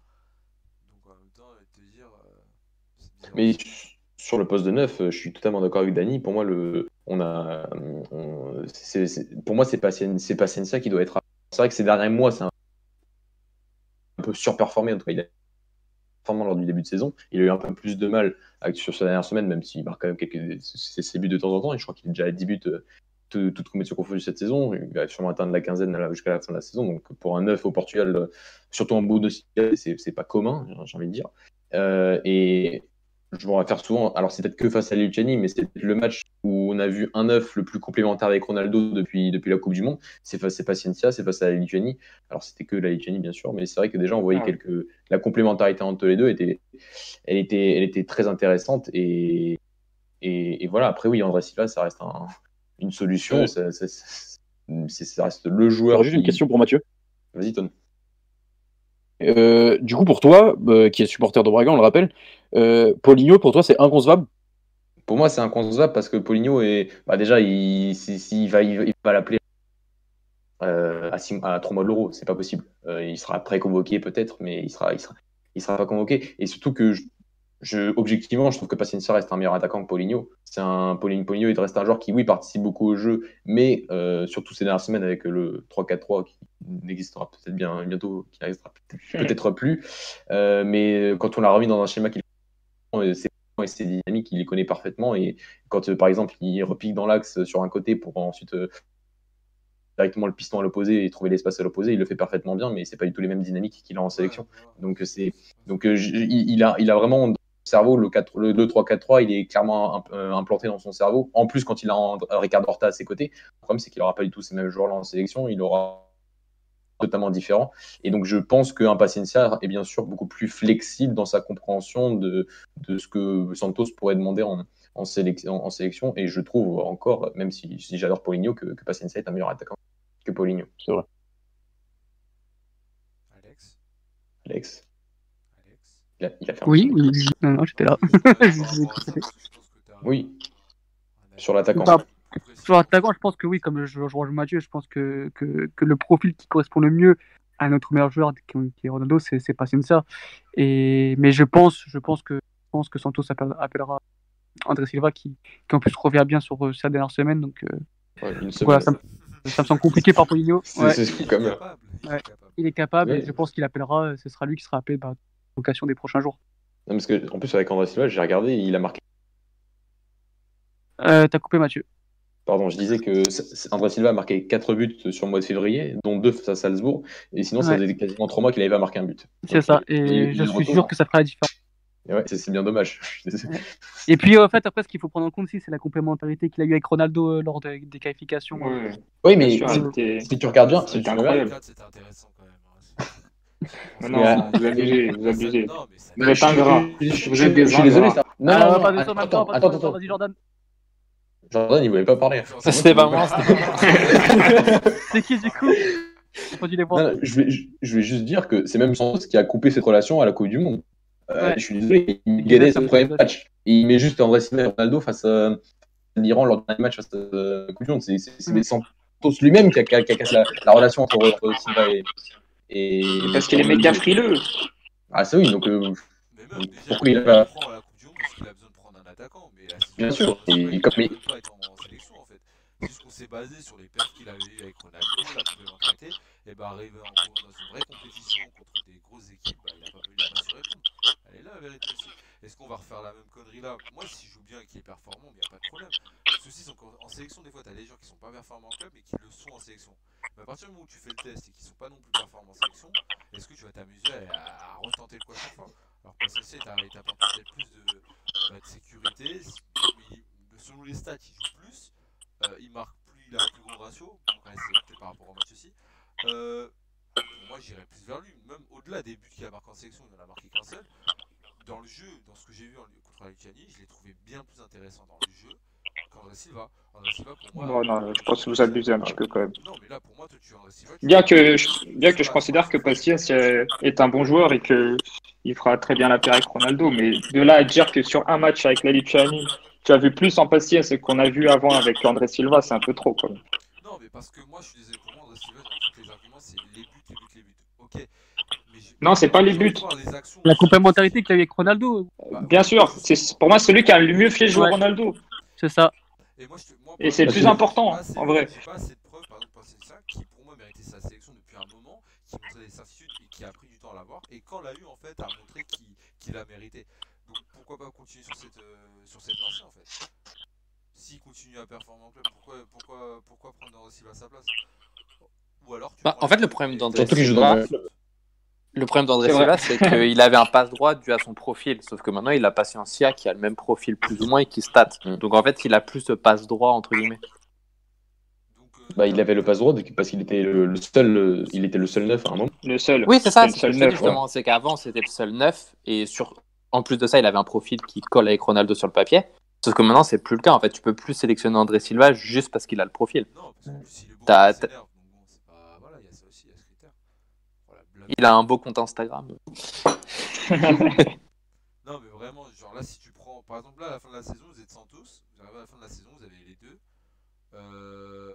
Mais sur le poste de neuf, je suis totalement d'accord avec Dany. Pour moi, le, on a, on, c'est, c'est, pour moi, c'est pas c'est pas Sensia qui doit être. À... C'est vrai que ces derniers mois, c'est un, un peu surperformé en tout cas. Il a... lors du début de saison, il a eu un peu plus de mal sur sa dernière semaine, même s'il marque quand même quelques, ses, ses buts de temps en temps, et je crois qu'il est déjà à dix buts euh, toute tout compétition confondue cette saison. Il va sûrement atteindre la quinzaine jusqu'à la fin de la saison, donc pour un neuf au Portugal, euh, surtout en bout de cycle, c'est, c'est pas commun, j'ai envie de dire. Euh, et je m'en réfère souvent, alors c'est peut-être que face à la Lituanie, mais c'est le match où on a vu un neuf le plus complémentaire avec Ronaldo depuis, depuis la Coupe du Monde, c'est face à Paciencia, c'est face à la Lituanie. Alors c'était que la Lituanie bien sûr, mais c'est vrai que déjà on voyait ouais. quelques... la complémentarité entre les deux était, elle était, elle était très intéressante et... Et... et voilà. Après oui, André Silva, ça reste un... une solution, ouais. ça, ça, ça, ça, ça reste le joueur. Alors, juste qui... une question pour Mathieu. Vas-y Ton. Euh, du coup, pour toi, euh, qui est supporter de Braga, on le rappelle, euh, Paulinho, pour toi, c'est inconcevable? Pour moi, c'est inconcevable parce que Paulinho est, bah, déjà, il, si, si, il, va, il va l'appeler euh, à, six, à trois mois de l'Euro, c'est pas possible. Euh, il sera pré-convoqué peut-être, mais il sera, il sera, il sera pas convoqué. Et surtout que, je, je, objectivement, je trouve que Paciencia reste un meilleur attaquant que Paulinho. C'est un Paulinho, Paulinho, il reste un joueur qui, oui, participe beaucoup au jeu, mais euh, surtout ces dernières semaines avec le trois quatre trois qui n'existera peut-être bien bientôt, qui n'existera peut-être plus. Euh, mais quand on l'a remis dans un schéma qui c'est et ses dynamiques, il les connaît parfaitement. Et quand euh, par exemple il repique dans l'axe sur un côté pour ensuite euh, directement le piston à l'opposé et trouver l'espace à l'opposé, il le fait parfaitement bien. Mais c'est pas du tout les mêmes dynamiques qu'il a en sélection. Donc c'est donc euh, il a il a vraiment cerveau, le, le, le trois quatre trois, il est clairement implanté dans son cerveau. En plus, quand il a Ricardo Horta à ses côtés, le problème, c'est qu'il n'aura pas du tout ces mêmes joueurs-là en sélection. Il aura totalement différent. Et donc, je pense qu'un Paciencia est bien sûr beaucoup plus flexible dans sa compréhension de, de ce que Santos pourrait demander en, en, sélec- en, en sélection. Et je trouve encore, même si, si j'adore Paulinho, que, que Paciencia est un meilleur attaquant que Paulinho. C'est vrai. Alex Alex Alex il a, il a fait un Oui, oui, oui. Non, non, j'étais là. Oui, sur l'attaquant. Sur l'attaquant, je pense que oui, comme je rejoins Mathieu, je pense que, que, que le profil qui correspond le mieux à notre meilleur joueur qui est Ronaldo, c'est, c'est Paciencia. Et, mais je pense, je pense que, je pense que Santos appellera André Silva qui, qui en plus revient bien sur ces dernières semaines. Donc, ouais, une semaine. Voilà, ça, me, ça me semble compliqué par Paulinho. Ouais. Il, ouais, il est capable, mais... et je pense qu'il appellera, ce sera lui qui sera appelé bah, en occasion des prochains jours. Non, parce que, en plus, avec André Silva, j'ai regardé, il a marqué. Euh, t'as coupé Mathieu. Pardon, je disais que André Silva a marqué quatre buts sur le mois de février, dont deux face à Salzbourg, et sinon ouais. ça faisait quasiment trois mois qu'il n'avait pas marqué un but. C'est donc, ça, et, et je suis retour. sûr que ça fera la différence. Et ouais, c'est, c'est bien dommage. Ouais. Et puis en fait, après, ce qu'il faut prendre en compte aussi, c'est la complémentarité qu'il a eu avec Ronaldo euh, lors de, des qualifications. Ouais. Euh, oui, mais sûr, si tu regardes bien, c'est incroyable. C'était intéressant quand même. Mais non, ouais. vous abusez, vous abusez. Mais pas grave. Je suis désolé. Non, non, pas de ça maintenant. Attends, attends, vas-y Jordan. Jordan, il voulait pas parler. Ça, c'était pas moi. C'est qui, du coup ? J'ai pas dû les voir. Non, non, je, vais, je, je vais juste dire que c'est même Santos qui a coupé cette relation à la Coupe du Monde. Euh, ouais. Je suis désolé, il gagnait son premier match. Il met juste André Silva et Ronaldo face à l'Iran lors d'un match face à la Coupe du Monde. C'est, c'est, c'est mm. Santos lui-même qui a, qui a, qui a cassé la, la relation entre, entre Silva et, et. Parce qu'il est méga frileux. Ah, c'est oui, donc. Euh, mais même, pourquoi il a pas. Attaquant, mais là, bien sûr, il ne peut pas être en sélection en fait. Puisqu'on s'est basé sur les perfs qu'il avait eu avec Ronaldo, la complémentarité, et bah arriver en, dans une vraie compétition contre des grosses équipes, bah, il n'a pas eu la main sur l'épaule. Elle est là la vérité aussi. Est-ce qu'on va refaire la même connerie là ? Moi, si je joue bien et qu'il est performant, il n'y a pas de problème. Ceux-ci sont en sélection, des fois, tu as des gens qui ne sont pas performants en club et qui le sont en sélection. Mais à partir du moment où tu fais le test et qu'ils ne sont pas non plus performants en sélection, est-ce que tu vas t'amuser à, à retenter le coup à chaque fois ? Alors, parce que c'est, t'as, t'as peut-être plus de. Bah, de sécurité, mais selon les stats, il joue plus, euh, il marque plus, il a un plus gros ratio, donc ouais, c'est peut-être par rapport au match aussi. Euh, moi j'irais plus vers lui, même au-delà des buts qu'il a marqué en sélection, il n'en a marqué qu'un seul. Dans le jeu, dans ce que j'ai vu en, contre la Lituanie, je l'ai trouvé bien plus intéressant dans le jeu qu'André Silva. André Silva pour moi, non, non, je pense que vous abusez un petit peu quand même. Non, mais là pour moi, toi, tu André Silva. Tu bien que je, bien que je considère que Paciencia est un bon joueur et que. Il fera très bien la paire avec Ronaldo, mais de là à dire que sur un match avec la Lituanie, tu as vu plus en Paciencia ce qu'on a vu avant avec André Silva, c'est un peu trop quand même. Non, mais parce que moi, je suis désolé pour moi, André Silva, tous les arguments, c'est les buts, les buts, les buts. Ok. Mais non, c'est pas les buts. La complémentarité qu'il y a eu avec Ronaldo. Bah, bien sûr, c'est pour moi celui qui a le mieux fait jouer ouais. Ronaldo. C'est ça. Et, moi, je, moi, et c'est le plus c'est important, pas, c'est, en vrai. J'ai pas cette preuve, par exemple, Paciencia, qui pour moi méritait sa sélection depuis un moment, qui montrait des certitudes et qui a pris du temps à l'avoir, et quand l'a eu, en fait, a montré qu'il, qu'il a mérité. Donc pourquoi pas continuer sur cette, euh, sur cette lancée, en fait. S'il continue à performer en club, pourquoi, pourquoi, pourquoi prendre André Silva à sa place ? Ou alors tu bah, en fait, le problème d'André Silva, le problème d'André Silva, c'est qu'il avait un passe droit dû à son profil, sauf que maintenant, il a Paciencia qui a le même profil, plus ou moins, et qui stat. Donc en fait, il a plus de passe droit, entre guillemets. Bah, il avait le passe droit parce qu'il était le, le seul, euh, il était le seul neuf à un moment. Le seul. Oui, c'est ça. C'est, c'est, le seul neuf, justement, ouais. C'est qu'avant c'était le seul neuf et sur, en plus de ça, il avait un profil qui colle avec Ronaldo sur le papier. Sauf que maintenant, c'est plus le cas. En fait, tu peux plus sélectionner André Silva juste parce qu'il a le profil. Non, parce que si le bon t'as, t'as... Bon, c'est pas... voilà, il y a ça aussi, il y a ce critère. Voilà, il a un beau compte Instagram. Non, mais vraiment, genre là, si tu prends, par exemple, là, à la fin de la saison, vous êtes Santos. Vous arrivez à la fin de la saison, vous avez les deux. Euh...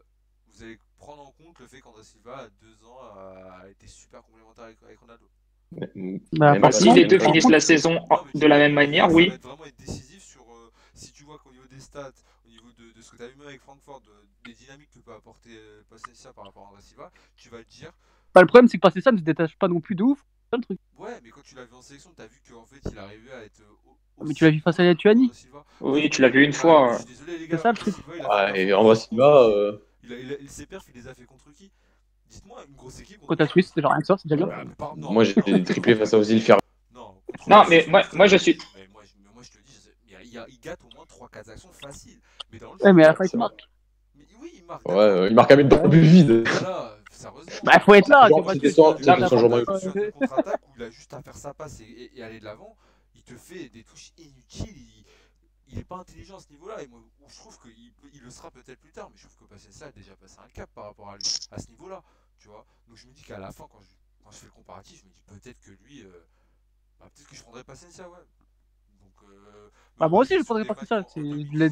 Vous allez prendre en compte le fait qu'André Silva, à deux ans, a été super complémentaire avec Ronaldo. Bah, bah, si les deux finissent la saison non, de la même manière, ça oui. Ça va être vraiment être décisif sur. Euh, si tu vois qu'au niveau des stats, au niveau de, de ce que tu as vu avec Francfort, de, des dynamiques que peut apporter euh, Paciencia par rapport à André Silva, tu vas te dire. Bah, le problème, c'est que Paciencia ne se détache pas non plus de ouf. C'est le truc. Ouais, mais quand tu l'as vu en sélection, tu as vu qu'en fait, il arrivait à être. Euh, Mais tu l'as vu face à la Lituanie. Oui, tu l'as vu une fois. Je suis désolé, les gars. C'est ça le truc. Et André Silva. Il a, il a, ses perfs, il les a fait contre qui ? Dites-moi, une grosse équipe. Contre la Suisse, c'est genre rien que ça, c'est déjà bien. Moi, j'ai triplé face à Ozil Ferro. Non, non mais moi, moi, je suis. Mais moi, je, moi, je te dis, je... il, y a, il gâte au moins trois quatre actions faciles. Mais dans le jeu, ouais, mais à la fin, il marque. Mais oui, il marque. Ouais, ouais, il marque à mettre dans le but vide. Voilà, sérieusement. Bah, faut être là. C'était contre-attaque où il a juste à faire sa passe et, et aller de l'avant. Il te fait des touches inutiles. Il... Il n'est pas intelligent à ce niveau-là, et moi, je trouve qu'il il le sera peut-être plus tard, mais je trouve que passer ça a déjà passé un cap par rapport à lui, à ce niveau-là, tu vois. Donc je me dis qu'à la fin, quand je, quand je fais le comparatif, je me dis peut-être que lui, euh, bah, peut-être que je prendrais passer ça, ouais. Donc, euh, bah, moi aussi, je prendrais passer ça,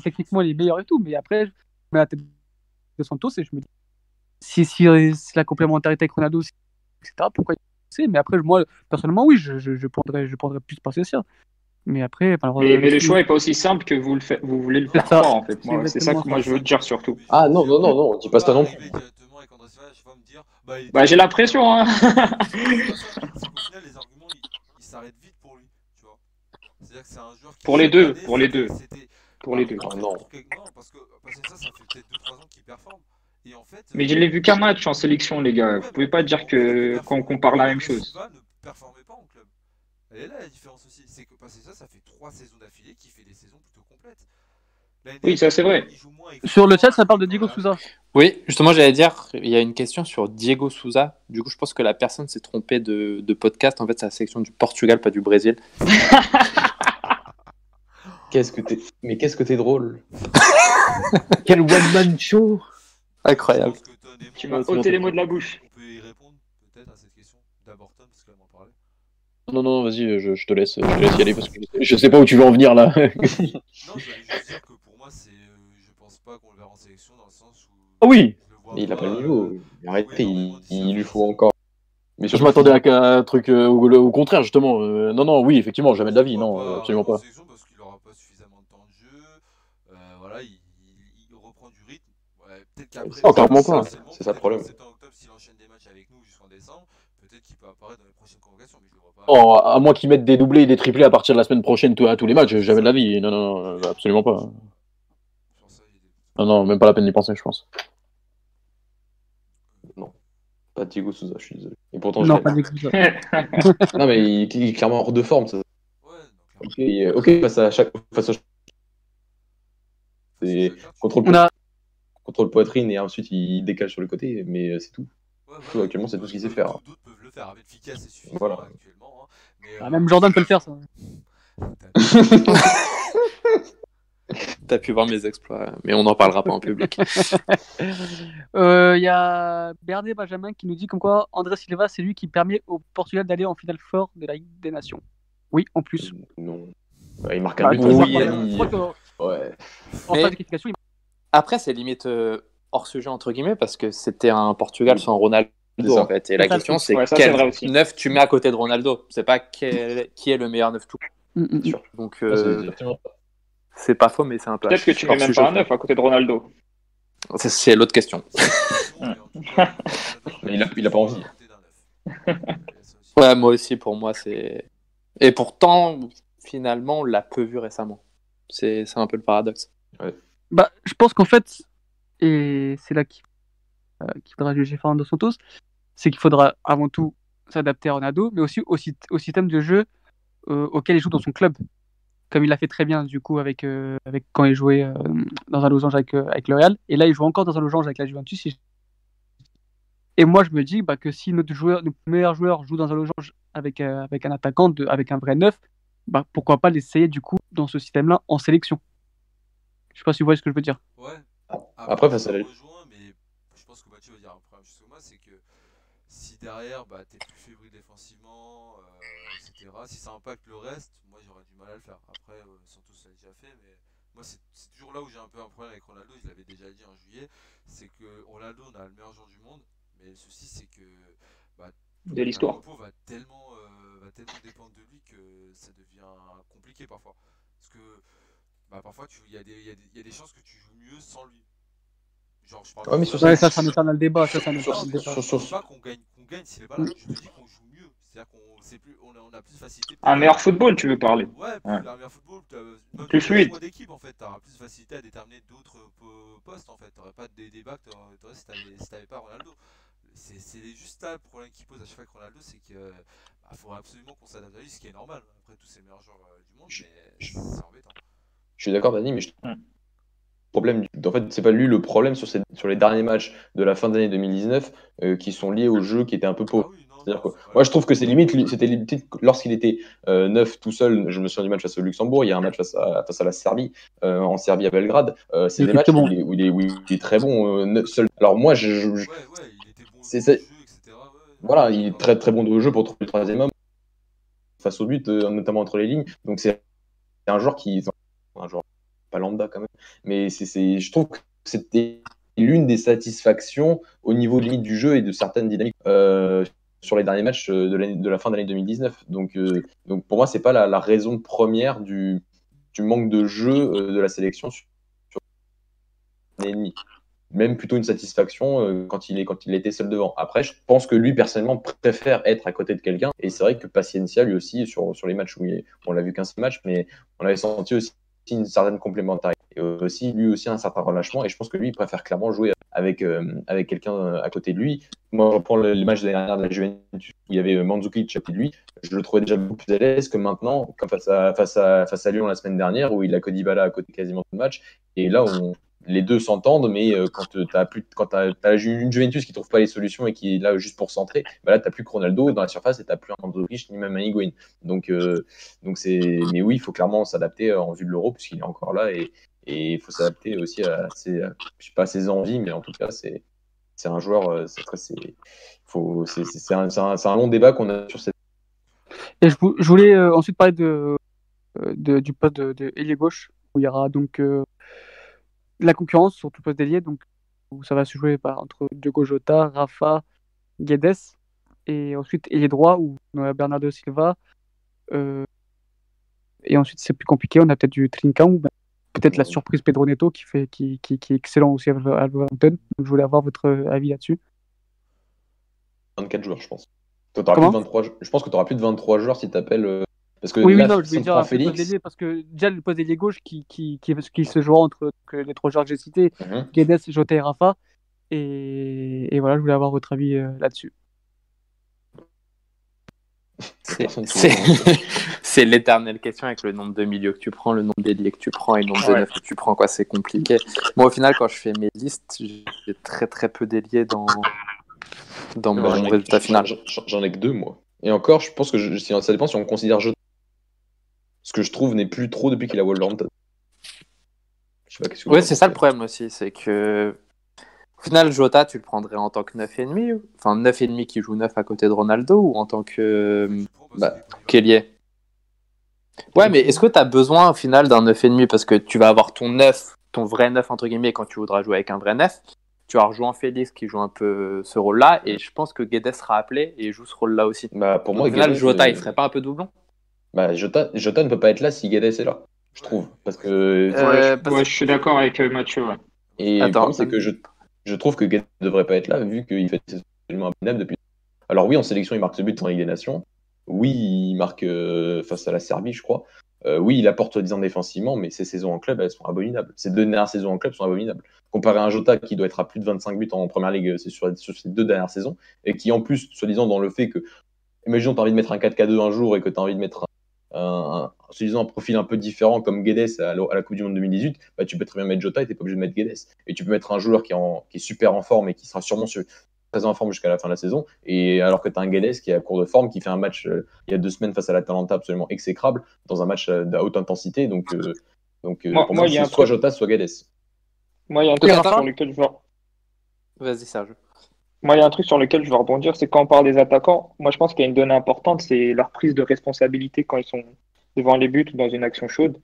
techniquement, il est meilleur et tout, mais après, je mets la tête de Santos et je me dis, si, si, si la complémentarité avec Ronaldo, et cetera, pourquoi il sait, mais après, moi, personnellement, oui, je, je, je, prendrais, je prendrais plus passer ça. Mais après, mais, mais le choix n'est pas aussi simple que vous, le fait, vous voulez le faire ça, croire, en fait. C'est ça que moi je veux te dire surtout. Ah non, non, non, non, dis pas ça non plus. Bah, j'ai la pression, hein. Pour les deux, pour les deux. Pour les deux. Non, parce que ça, ça fait peut-être deux trois ans qu'il performe. Mais je l'ai vu qu'un match en sélection, les gars. Vous pouvez pas dire qu'on compare la même chose. Et là, la différence aussi, c'est que passer ça, ça fait trois saisons d'affilée qui fait des saisons plutôt complètes. Oui, ça c'est vrai. Sur le chat, ça parle de Diego Souza. Oui, justement, j'allais dire, il y a une question sur Diego Souza. Du coup, je pense que la personne s'est trompée de, de podcast. En fait, c'est la sélection du Portugal, pas du Brésil. Qu'est-ce que t'es... Mais qu'est-ce que t'es drôle. Quel one-man show. Incroyable. Tu m'as ôté les mots de la bouche. On peut y répondre peut-être à cette question d'abord, Tom, parce qu'elle m'en parlait. Non, non, vas-y, je, je, te laisse, je te laisse y aller parce que je sais pas où tu veux en venir là. Non, je veux juste dire que pour moi, c'est, je pense pas qu'on le verra en sélection dans le sens où. Ah oui, mais il a pas le niveau. Arrêtez, il, il lui faut encore. Mais je m'attendais à un truc euh, au, au contraire, justement. Euh, non, non, oui, effectivement, jamais de la vie, non, absolument pas. Parce qu'il aura pas suffisamment de temps de jeu. Euh, voilà, il, il, il reprend du rythme. Ouais, peut-être qu'après. Encore mon point, c'est ça le problème. septembre octobre, s'il enchaîne des matchs avec nous jusqu'en décembre. Peut-être qu'il peut apparaître dans les prochaines convocations, mais je le vois pas. Oh, à moins qu'ils mettent des doublés et des triplés à partir de la semaine prochaine à tous les matchs, jamais de la vie. Non, non, non, absolument pas. Non, non, même pas la peine d'y penser, je pense. Non. Pas Diego Souza, je suis désolé. Et pourtant, non, je pas Diego Souza. Non, mais il, il est clairement hors de forme, ça. Ouais, ok, face à chaque. Face à chaque... C'est... Contrôle, poitrine. A... Contrôle poitrine et ensuite il décale sur le côté, mais c'est tout. Ouais, voilà. Actuellement, c'est tout ce qu'il sait faire. D'autres peuvent le faire. Benfica, c'est suffisant voilà. Actuellement. Hein. Mais, ah, euh... même Jordan peut le faire, ça. T'as pu voir mes exploits, mais on n'en parlera pas en public. Il euh, y a Berné Benjamin qui nous dit comme quoi André Silva, c'est lui qui permet au Portugal d'aller en finale fort de la Ligue des Nations. Oui, en plus. Non. Bah, il marque un but. Bah, oui, il... ouais. En mais... il... Après, c'est limite. Euh... hors sujet entre guillemets parce que c'était un Portugal sans Ronaldo en fait et la question c'est ouais, quel neuf tu mets à côté de Ronaldo, c'est pas quel, qui est le meilleur neuf tout sûr. Donc euh, c'est pas faux mais c'est un peu peut-être que tu mets même pas un neuf à côté de Ronaldo, c'est, c'est l'autre question. Mais il a, il a pas envie. Ouais, moi aussi, pour moi c'est, et pourtant finalement on l'a peu vu récemment, c'est, c'est un peu le paradoxe, ouais. Bah je pense qu'en fait et c'est là qu'il, euh, qu'il faudra juger Fernando Santos, c'est qu'il faudra avant tout s'adapter à Ronaldo, mais aussi au, au système de jeu euh, auquel il joue dans son club, comme il l'a fait très bien du coup avec, euh, avec quand il jouait euh, dans un losange avec, euh, avec le Real, et là il joue encore dans un losange avec la Juventus. Et, et moi je me dis bah, que si notre joueur, notre meilleur joueur joue dans un losange avec, euh, avec un attaquant, de, avec un vrai neuf, bah, pourquoi pas l'essayer du coup dans ce système-là en sélection. Je sais pas si vous voyez ce que je veux dire. Ouais. Après, après ça rejoint, mais je pense que Mathieu va dire un problème jusqu'au moi, c'est que si derrière bah, t'es plus fébrile défensivement, euh, et cetera, si ça impacte le reste, moi j'aurais du mal à le faire. Après, euh, Santos l'a déjà fait, mais moi c'est, c'est toujours là où j'ai un peu un problème avec Ronaldo, je l'avais déjà dit en juillet, c'est que Ronaldo, on a le meilleur joueur du monde, mais le souci c'est que bah, de l'histoire. Le repos va tellement, euh, va tellement dépendre de lui que ça devient compliqué parfois. Parce que bah, parfois il y, y, y a des chances que tu joues mieux sans lui. Genre, je parle ouais, mais sur ça, ça, ça nous parle le débat. Ça, ça nous parle le débat. Je ne dis pas qu'on gagne, qu'on gagne, c'est pas là. Je te dis qu'on joue mieux. C'est-à-dire qu'on sait plus, on a, on a plus facilité. Un meilleur football, tu veux parler. Ouais, plus, ouais. Un meilleur football, plus fluide. D'équipe, en fait, t'auras plus facilité à déterminer d'autres postes, en fait. T'aurais pas des débats que t'aurais, t'aurais si t'avais, si t'avais pas Ronaldo. C'est, c'est juste ça le problème qu'il pose à chaque fois avec Ronaldo, c'est qu'il bah, faudra absolument qu'on s'adapte à lui, ce qui est normal. Après, tous ces meilleurs joueurs euh, du monde, mais c'est embêtant. Je suis d'accord, Dani, mais je. problème, en fait, c'est pas lui le problème sur, ces, sur les derniers matchs de la fin d'année deux mille dix-neuf euh, qui sont liés au jeu qui était un peu pauvre. C'est-à-dire que, moi, je trouve que c'est limite, c'était limite lorsqu'il était euh, neuf tout seul. Je me souviens du match face au Luxembourg. Il y a un match face à, face à la Serbie, euh, en Serbie à Belgrade. Euh, c'est exactement. Des matchs où il est, où il est, où il est très bon. Euh, neuf, seul. Alors moi, je, je, je... Ouais, ouais, il était bon c'est, c'est... Jeu, et cetera. Ouais, voilà, il est très très bon de jeu pour trouver le troisième homme face au but, euh, notamment entre les lignes. Donc c'est un joueur qui, un joueur pas lambda quand même. Mais c'est, c'est... je trouve que c'était l'une des satisfactions au niveau limite du jeu et de certaines dynamiques. Euh... sur les derniers matchs de, l'année, de la fin de l'année deux mille dix-neuf. Donc, euh, donc pour moi, ce n'est pas la, la raison première du, du manque de jeu euh, de la sélection sur, sur l'année et demie. Même plutôt une satisfaction euh, quand, il est, quand il était seul devant. Après, je pense que lui, personnellement, préfère être à côté de quelqu'un. Et c'est vrai que Paciencia, lui aussi, sur, sur les matchs où il est, on l'a vu quinze matchs, mais on avait senti aussi une certaine complémentarité. Et aussi, lui aussi, un certain relâchement. Et je pense que lui, il préfère clairement jouer avec, euh, avec quelqu'un à côté de lui. Moi, je reprends le, le match de l'année dernière de la Juventus où il y avait Mandzukic à côté de lui. Je le trouvais déjà beaucoup plus à l'aise que maintenant, comme face à, face à, face à Lyon la semaine dernière où il a Kodibala à côté quasiment tout le match. Et là, on, les deux s'entendent, mais euh, quand tu as quand t'as une Juventus qui ne trouve pas les solutions et qui est là juste pour centrer, bah là, tu n'as plus que Ronaldo dans la surface et tu n'as plus un Mandzukic ni même un Higuain. Donc, euh, donc c'est... Mais oui, il faut clairement s'adapter en vue de l'Euro puisqu'il est encore là et Et il faut s'adapter aussi à ses, je sais pas, à ses envies, mais en tout cas, c'est, c'est un joueur. C'est, c'est, faut, c'est, c'est, un, c'est, un, c'est un long débat qu'on a sur cette. Et je, je voulais euh, ensuite parler de, de, du poste d'ailier gauche, où il y aura donc euh, la concurrence sur tout poste d'ailier, donc où ça va se jouer par, entre Diogo Jota, Rafa, Guedes, et ensuite ailier droit, où on a Bernardo Silva, euh, et ensuite c'est plus compliqué, on a peut-être du Trincão. Peut-être la surprise Pedro Neto qui, fait, qui, qui, qui est excellent aussi à Wolverhampton. Je voulais avoir votre avis là-dessus. vingt-quatre joueurs, je pense. Toi, t'auras plus de vingt-trois, je pense que tu auras plus de vingt-trois joueurs si tu appelles. Parce que oui, là, oui, non, je vais dire Félix. Parce que déjà, le poste d'ailier gauche qui, qui, qui, qui se jouera entre les trois joueurs que j'ai cités, mm-hmm. Guedes, Jota et Rafa. Et, et voilà, je voulais avoir votre avis euh, là-dessus. C'est, c'est, c'est l'éternelle question avec le nombre de milieux que tu prends, le nombre d'ailiers que tu prends et le nombre de neuf que tu prends, quoi, c'est compliqué. Moi, au final, quand je fais mes listes, j'ai très très peu d'ailiers dans, dans ouais, mon résultat ai, final. J'en, j'en, j'en ai que deux, moi. Et encore, je pense que je, ça dépend si on considère Jota. Ce que je trouve n'est plus trop depuis qu'il a Wolverhampton. Oui, c'est ça le problème aussi, c'est que au final, Jota, tu le prendrais en tant que neuf virgule cinq, enfin neuf virgule cinq qui joue neuf à côté de Ronaldo, ou en tant que bah, qu'ailier. Ouais, mais est-ce que tu as besoin au final d'un neuf virgule cinq? Parce que tu vas avoir ton neuf, ton vrai neuf entre guillemets, quand tu voudras jouer avec un vrai neuf. Tu vas rejouer en Félix qui joue un peu ce rôle-là, et je pense que Guedes sera appelé et joue ce rôle-là aussi. Bah, pour moi, au final, Guedes, Jota, euh... il ferait pas un peu doublon? Bah, Jota, Jota ne peut pas être là si Guedes est là, je trouve. Parce que. Euh, parce... Ouais, je suis d'accord avec Mathieu. Ouais. Et le problème, c'est que je. Je trouve que Guedes ne devrait pas être là, vu qu'il fait absolument abominable depuis. Alors oui, en sélection, il marque ce but en Ligue des Nations. Oui, il marque euh, face à la Serbie, je crois. Euh, oui, il apporte soi-disant défensivement, mais ses saisons en club, elles sont abominables. Ses deux dernières saisons en club sont abominables. Comparé à un Jota qui doit être à plus de vingt-cinq buts en Première Ligue, c'est sur, sur ses deux dernières saisons, et qui en plus, soi-disant, dans le fait que... Imaginons que tu as envie de mettre un quatre-quatre-deux un jour et que tu as envie de mettre un, un, un, soi-disant un profil un peu différent comme Guedes à, à la Coupe du Monde deux mille dix-huit, bah, tu peux très bien mettre Jota et tu n'es pas obligé de mettre Guedes. Et tu peux mettre un joueur qui est, en, qui est super en forme et qui sera sûrement su, très en forme jusqu'à la fin de la saison, et alors que tu as un Guedes qui est à court de forme, qui fait un match euh, il y a deux semaines face à l'Atalanta absolument exécrable, dans un match euh, à haute intensité. Donc, euh, donc euh, moi, pour moi, moi c'est soit truc... Jota, soit Guedes. Moi, il y a un truc sur lequel je veux... Vas-y, Serge. Moi, il y a un truc sur lequel je veux rebondir, c'est quand on parle des attaquants, moi je pense qu'il y a une donnée importante, c'est leur prise de responsabilité quand ils sont devant les buts ou dans une action chaude.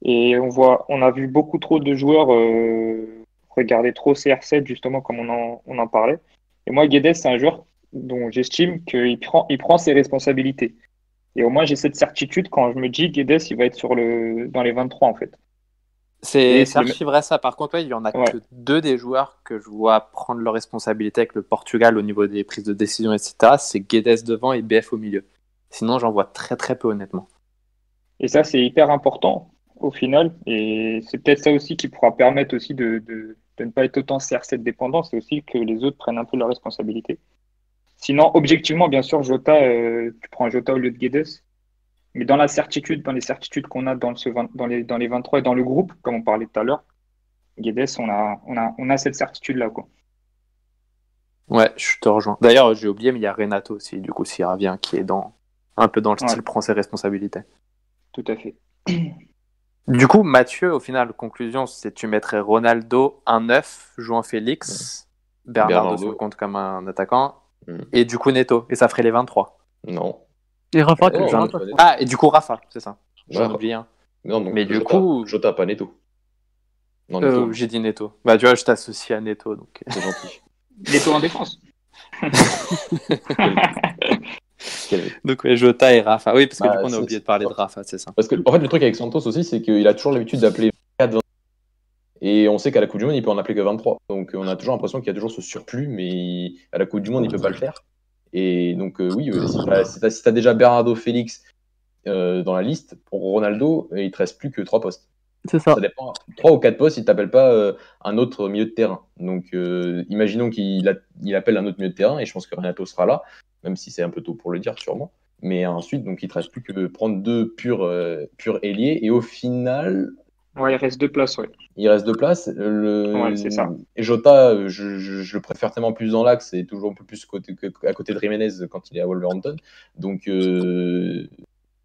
Et on voit, on a vu beaucoup trop de joueurs euh, regarder trop C R sept, justement, comme on en, on en parlait. Et moi, Guedes, c'est un joueur dont j'estime qu'il prend, il prend ses responsabilités. Et au moins, j'ai cette certitude quand je me dis Guedes, il va être sur le, dans les vingt-trois, en fait. C'est, c'est archi vrai ça. Par contre, ouais, il y en a ouais. que deux des joueurs que je vois prendre leurs responsabilités avec le Portugal au niveau des prises de décision, et cetera. C'est Guedes devant et B F au milieu. Sinon, j'en vois très très peu honnêtement. Et ça, c'est hyper important au final. Et c'est peut-être ça aussi qui pourra permettre aussi de, de, de ne pas être autant C R sept dépendant. C'est aussi que les autres prennent un peu leurs responsabilités. Sinon, objectivement, bien sûr, Jota, euh, tu prends Jota au lieu de Guedes. Mais dans la certitude, dans les certitudes qu'on a dans, ce vingt, dans, les, dans les vingt-trois et dans le groupe, comme on parlait tout à l'heure, Guedes, on a, on a, on a cette certitude-là, quoi. Ouais, je te rejoins. D'ailleurs, j'ai oublié, mais il y a Renato aussi, du coup, s'il revient, qui est dans, un peu dans le style, ouais. Prend ses responsabilités. Tout à fait. Du coup, Mathieu, au final, conclusion, c'est tu mettrais Ronaldo, un neuf, João Félix, ouais. Bernardo, Bernardo. compte comme un attaquant, mm. et du coup Neto, et ça ferait les vingt-trois. Non. Et Rafa, non, non, non, ah, et du coup Rafa, c'est ça. J'en ouais, oublie un. Non, non, mais du coup... Je tape à Neto. Non, Neto. Euh, j'ai dit Neto. Bah, tu vois, je t'associe à Neto, donc... C'est gentil. Neto en défense. Donc ouais, Jota et Rafa. Oui, parce que bah, du coup on a oublié de parler de Rafa, c'est ça. Parce que en fait le truc avec Santos aussi, c'est qu'il a toujours l'habitude d'appeler vingt-quatre vingt et on sait qu'à la Coupe du Monde il peut en appeler que vingt-trois. Donc on a toujours l'impression qu'il y a toujours ce surplus, mais à la Coupe du Monde il peut pas le faire. Et donc euh, oui, euh, si t'as, si t'as, si t'as déjà Bernardo, Félix euh, dans la liste pour Ronaldo, il te reste plus que trois postes. C'est ça. Ça dépend. Trois ou quatre postes, il t'appelle pas euh, un autre milieu de terrain. Donc euh, imaginons qu'il a, il appelle un autre milieu de terrain et je pense que Renato sera là. Même si c'est un peu tôt pour le dire, sûrement. Mais ensuite, donc, il ne te reste plus que prendre deux purs, euh, purs ailiers. Et au final... Ouais, il reste deux places, ouais. Il reste deux places. Le... Ouais, c'est ça. Jota, je, je, je le préfère tellement plus dans l'axe et toujours un peu plus côté, à côté de Jiménez quand il est à Wolverhampton. Donc, euh,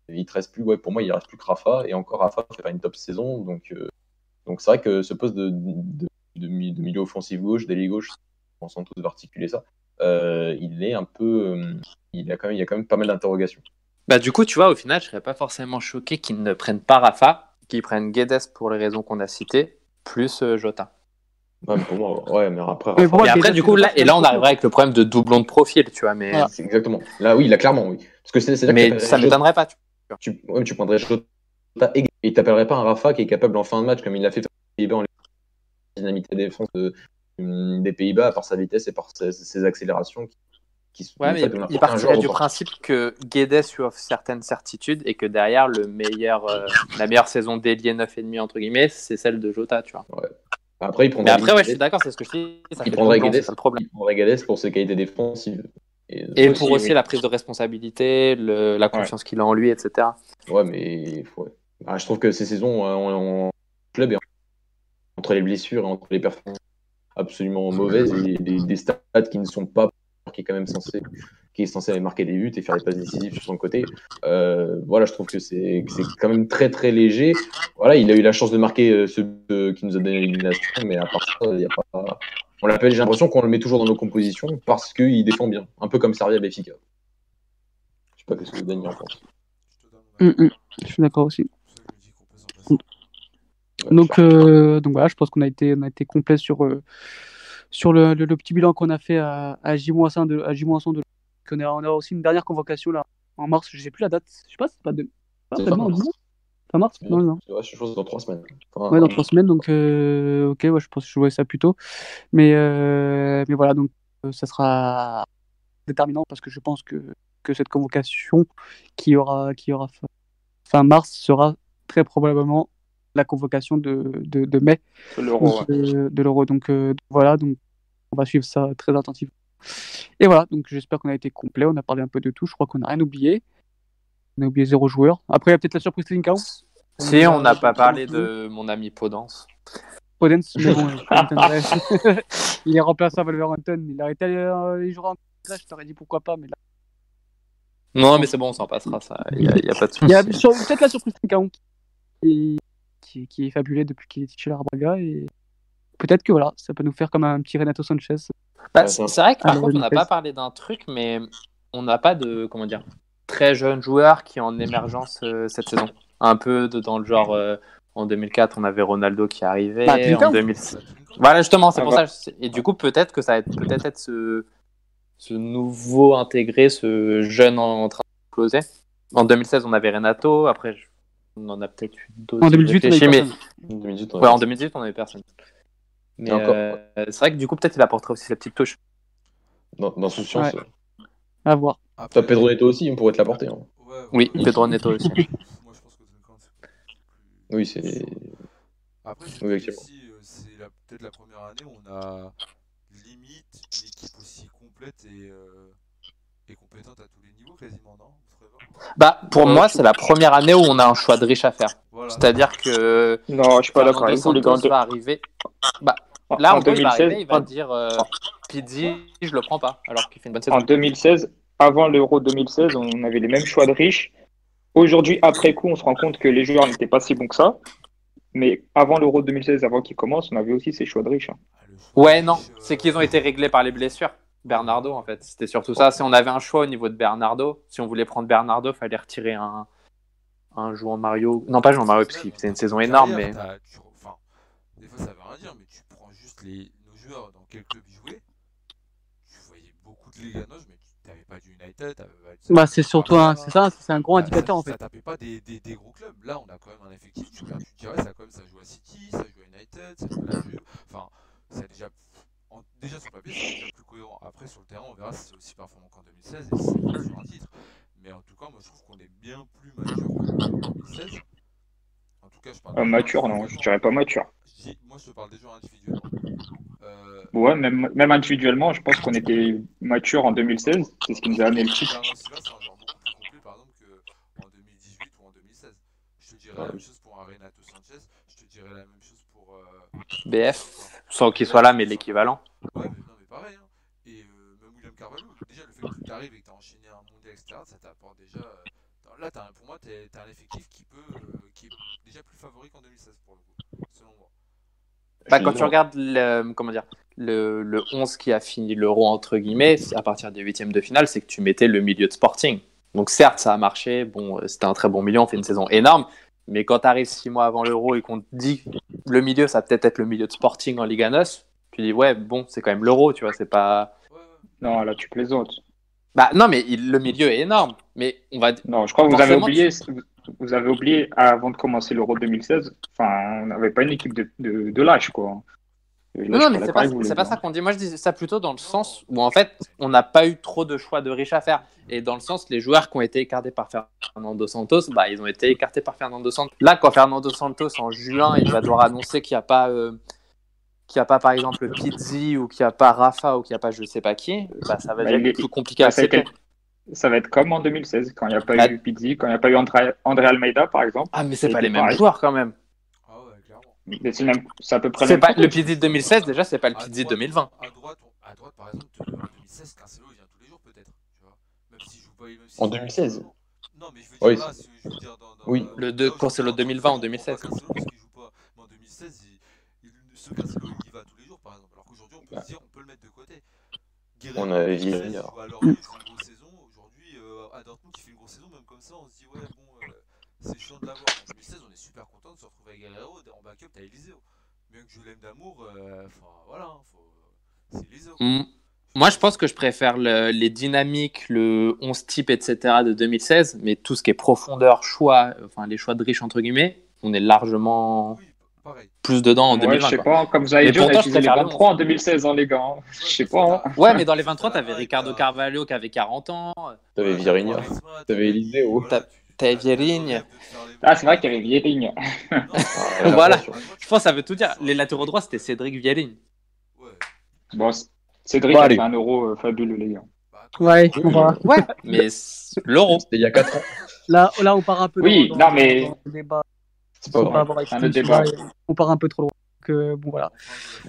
il te reste plus... Ouais, pour moi, il ne reste plus que Rafa. Et encore Rafa, qui fait pas une top saison. Donc, euh, donc c'est vrai que ce poste de, de, de, de milieu offensif gauche, d'ailier gauche, on sent tous d'articuler ça. Euh, il est un peu, euh, il a quand même, il y a quand même pas mal d'interrogations. Bah du coup, tu vois, au final, je serais pas forcément choqué qu'ils ne prennent pas Rafa, qu'ils prennent Guedes pour les raisons qu'on a citées, plus euh, Jota. Ouais, mais pour moi, ouais, mais après. Rafa... Mais moi, et après, du coup, là, et là, on arriverait avec le problème de doublon de profil, tu vois, mais. Voilà. C'est exactement. Là, oui, là, clairement, oui. Parce que c'est, c'est mais que ça m'étonnerait Jota... pas. Tu, tu, ouais, tu prendrais Jota et il t'appellerait pas un Rafa qui est capable en fin de match comme il l'a fait en dynamité défense de. Des Pays-Bas par sa vitesse et par ses, ses accélérations qui, qui sont ouais, il, il partirait du principe que Guedes offre certaines certitudes et que derrière le meilleur, euh, la meilleure saison d'ailier neuf virgule cinq entre guillemets c'est celle de Jota, tu vois. Ouais. Après, il prendrait mais après ouais, je suis d'accord, c'est ce que je dis, ça il, prendrait Guedes, c'est le problème. Il prendrait Guedes pour ses qualités défensives et, et aussi, pour aussi oui. La prise de responsabilité, le, la confiance ouais. Qu'il a en lui, etc. Ouais, mais faut... ah, je trouve que ces saisons en club et en... entre les blessures et entre les performances absolument mauvaise et des, des stats qui ne sont pas, qui est quand même censé qui est censé marquer des buts et faire des passes décisives sur son côté, euh, voilà, je trouve que c'est, c'est quand même très très léger. Voilà, il a eu la chance de marquer ce but qui nous a donné l'élimination, mais à part ça il n'y a pas, on l'appelle, j'ai l'impression qu'on le met toujours dans nos compositions parce qu'il défend bien, un peu comme Sarri à Benfica. Je sais pas qu'est-ce que vous donnez en France. Mm-hmm. Je suis d'accord aussi. Mm. Donc, euh, donc voilà, je pense qu'on a été, on a été complet sur, euh, sur le, le, le petit bilan qu'on a fait à, à J moins un de, à J moins un de, qu'on a, on a aussi une dernière convocation là en mars, je sais plus la date, je sais pas, c'est pas de, pas c'est demain, pas mars, non non. Ouais, je pense dans trois semaines. Enfin, ouais, dans trois semaines, donc euh, ok, ouais, je pense que je voyais ça plus tôt, mais euh, mais voilà, donc euh, ça sera déterminant parce que je pense que que cette convocation qui aura, qui aura fin, fin mars sera très probablement la convocation de, de, de mai de l'euro, donc, ouais. euh, de l'euro. Donc euh, voilà, donc on va suivre ça très attentivement. Et voilà, donc j'espère qu'on a été complet, on a parlé un peu de tout, je crois qu'on n'a rien oublié. On a oublié zéro joueur. Après, il y a peut-être la surprise Trincao. Si, on n'a pas parlé de mon ami Podence. Podence, mais bon, il est remplacé à Wolverhampton, il a été euh, les joueurs en place, je t'aurais dit pourquoi pas, mais là... Non, mais c'est bon, on s'en passera, ça, il n'y a, a pas de souci. Il y a sur, peut-être la surprise Trincao. Et... qui est fabulé depuis qu'il est titulaire à Braga, et peut-être que voilà, ça peut nous faire comme un petit Renato Sanchez. Bah, c'est, c'est vrai que par ah, contre on n'a pas parlé d'un truc, mais on n'a pas de, comment dire, très jeune joueur qui est en émergence euh, cette saison, un peu de, dans le genre euh, en deux mille quatre on avait Ronaldo qui arrivait, bah, en deux mille six voilà, justement c'est ah, pour bah. Ça, et du coup peut-être que ça va être, peut-être être ce, ce nouveau intégré, ce jeune en, en train de closer. En deux mille seize on avait Renato, après je... on en a peut-être eu d'autres. En deux mille huit, on avait mais... deux mille huit, ouais, en deux mille huit, on avait personne. Mais encore, euh, ouais. C'est vrai que du coup, peut-être il apporterait aussi sa petite touche. Dans, dans ce sens. Ouais. Euh... À voir. Après, t'as Pedro Neto aussi, il pourrait te l'apporter. Hein. Ouais, ouais, oui, ouais. Pedro Neto aussi. Moi, je pense que c'est... Oui, c'est. Après, je oui, pense aussi, euh, c'est la... peut-être la première année où on a limite une équipe aussi complète et, euh... et compétente à tous les niveaux, quasiment, non ? Bah, pour euh, moi, c'est la première année où on a un choix de riche à faire. Voilà. C'est-à-dire que. Non, je suis pas d'accord. Fernando Santos va arriver. Bah, là, en, en deux mille seize, il va arriver, il va en... dire euh, Pizzi, je le prends pas, alors qu'il fait une bonne saison. En deux mille seize, avant l'Euro deux mille seize, on avait les mêmes choix de riches. Aujourd'hui, après coup, on se rend compte que les joueurs n'étaient pas si bons que ça. Mais avant l'Euro deux mille seize, avant qu'il commence, on avait aussi ces choix de riches. Hein. Ouais, non, c'est qu'ils ont été réglés par les blessures. Bernardo, en fait, c'était surtout ça. Si on avait un choix au niveau de Bernardo, si on voulait prendre Bernardo, il fallait retirer un, un João Mario. Non, pas João Mario, parce que c'est une saison énorme. Mais... Tu... Enfin, des fois, ça veut rien dire, mais tu prends juste les... nos joueurs dans quel club ils jouaient. Tu voyais beaucoup de Léganos, mais tu n'avais pas du United. Pas... Bah, c'est surtout un... c'est ça, c'est un gros indicateur, en fait. Ça ne tapait pas des, des, des gros clubs. Là, on a quand même un effectif. Tu regardes, tu te dis, ouais, ça, quand même, ça joue à City, ça joue à United, ça joue à la Juve. Enfin, c'est déjà... Déjà sur le papier, c'est déjà plus cohérent. Après, sur le terrain, on verra si c'est aussi performant qu'en deux mille seize et si c'est pas sur un titre. Mais en tout cas, moi je trouve qu'on est bien plus mature qu'en deux mille seize. En tout cas, je parle. Euh, mature, non, je dirais pas mature. Si, moi je te parle des joueurs individuellement. Euh... Ouais, même, même individuellement, je pense qu'on était mature en deux mille seize. C'est ce qui nous a amené le titre. Bernard Silva, c'est un joueur beaucoup plus complet par exemple qu'en deux mille dix-huit ou en deux mille seize. Je te dirais ouais. La même chose pour un Renato Sanchez. Je te dirais la même chose pour. Euh... B F, sans qu'il soit là, mais l'équivalent. Ouais, mais non, mais pareil. Hein. Et euh, même William Carvalho, déjà le fait que tu arrives et que tu as enchaîné un mondial, et cetera, ça t'apporte déjà. Euh, là, t'as, pour moi, tu as un effectif qui, peut, euh, qui est déjà plus favori qu'en deux mille seize, pour le coup, selon moi. Bah, quand tu regardes le, comment dire, le, le onze qui a fini l'Euro, entre guillemets, à partir des huitièmes de finale, c'est que tu mettais le milieu de Sporting. Donc, certes, ça a marché. Bon, c'était un très bon milieu, on fait une saison énorme. Mais quand tu arrives six mois avant l'Euro et qu'on te dit le milieu, ça va peut-être être le milieu de Sporting en Liga N O S. Tu dis, ouais, bon, c'est quand même l'Euro, tu vois, c'est pas... Non, là, tu plaisantes. Bah, non, mais il, le milieu est énorme, mais on va... Non, je crois que vous forcément... avez oublié, vous avez oublié, avant de commencer l'Euro deux mille seize, enfin, on n'avait pas une équipe de, de, de lâche, quoi. Lâche, non, non, mais c'est pas, vous, c'est pas ça qu'on dit. Moi, je dis ça plutôt dans le sens où, en fait, on n'a pas eu trop de choix de riches à faire. Et dans le sens, les joueurs qui ont été écartés par Fernando Santos, bah, ils ont été écartés par Fernando Santos. Là, quand Fernando Santos, en juin, il va devoir annoncer qu'il n'y a pas... Euh, qu'il n'y a pas par exemple Pizzi ou qu'il n'y a pas Rafa ou qu'il n'y a pas je ne sais pas qui, bah, ça va bah, être plus compliqué à accepter. Ça va être comme en deux mille seize, quand il n'y a pas bah... eu Pizzi, quand il n'y a pas eu André, André Almeida par exemple. Ah mais ce n'est pas les mêmes pareil. Joueurs quand même. Ah ouais, clairement. Mais c'est, même, c'est à peu près c'est pas, le Pizzi de deux mille seize, déjà, ce n'est pas le Pizzi de deux mille vingt. À droite, on, à droite, par exemple, en deux mille seize, Cancelo vient tous les jours peut-être. Tu vois même si je joue pas, même si en deux mille seize joue... Non, mais je veux dire oui, là, si je veux dire dans, dans, oui, le de, Cancelo deux mille vingt en deux mille seize. Cancelo parce qu'il joue pas, mais en deux mille seize, il... Ce Cancelo, il y va tous les jours, par exemple. Alors qu'aujourd'hui, on peut se dire, on peut le mettre de côté. Guerrero, on avait dit alors. Alors, il fait une grosse saison. Aujourd'hui, euh, à Dortmund, il fait une grosse saison. Même comme ça, on se dit, ouais, bon, euh, c'est chiant de l'avoir. En deux mille seize, on est super content de se retrouver avec Guerrero. En backup, t'as Eliseo. Bien que je l'aime d'amour, enfin, euh, voilà, faut... c'est Eliseo. Mmh. Moi, je pense que je préfère le, les dynamiques, le onze type, et cetera de deux mille seize. Mais tout ce qui est profondeur, choix, enfin, les choix de riches, entre guillemets, on est largement... Oui. Pareil. Plus dedans en ouais, deux mille vingt. Je sais pas, comme vous avez dit, on a utilisé les vingt-trois en deux mille seize, hein, les gars. Hein. Ouais, je sais pas. Hein. Ouais, mais dans les vingt-trois, t'avais Ricardo Carvalho qui avait quarante ans. T'avais Virinha. T'avais Eliseo. T'avais Virinha. Ah, c'est vrai qu'il y avait Virinha. Voilà. Je pense que ça veut tout dire. Les latéraux droits, c'était Cédric, Virinha. Ouais. Bon, Cédric, c'est un euro fabuleux, les gars. Ouais, on va. Ouais, mais l'euro. C'était il y a quatre ans. Là, on part un peu. Oui, non, mais. C'est pas vrai. Vrai. C'est un débat. On part un peu trop loin. Que, bon, voilà.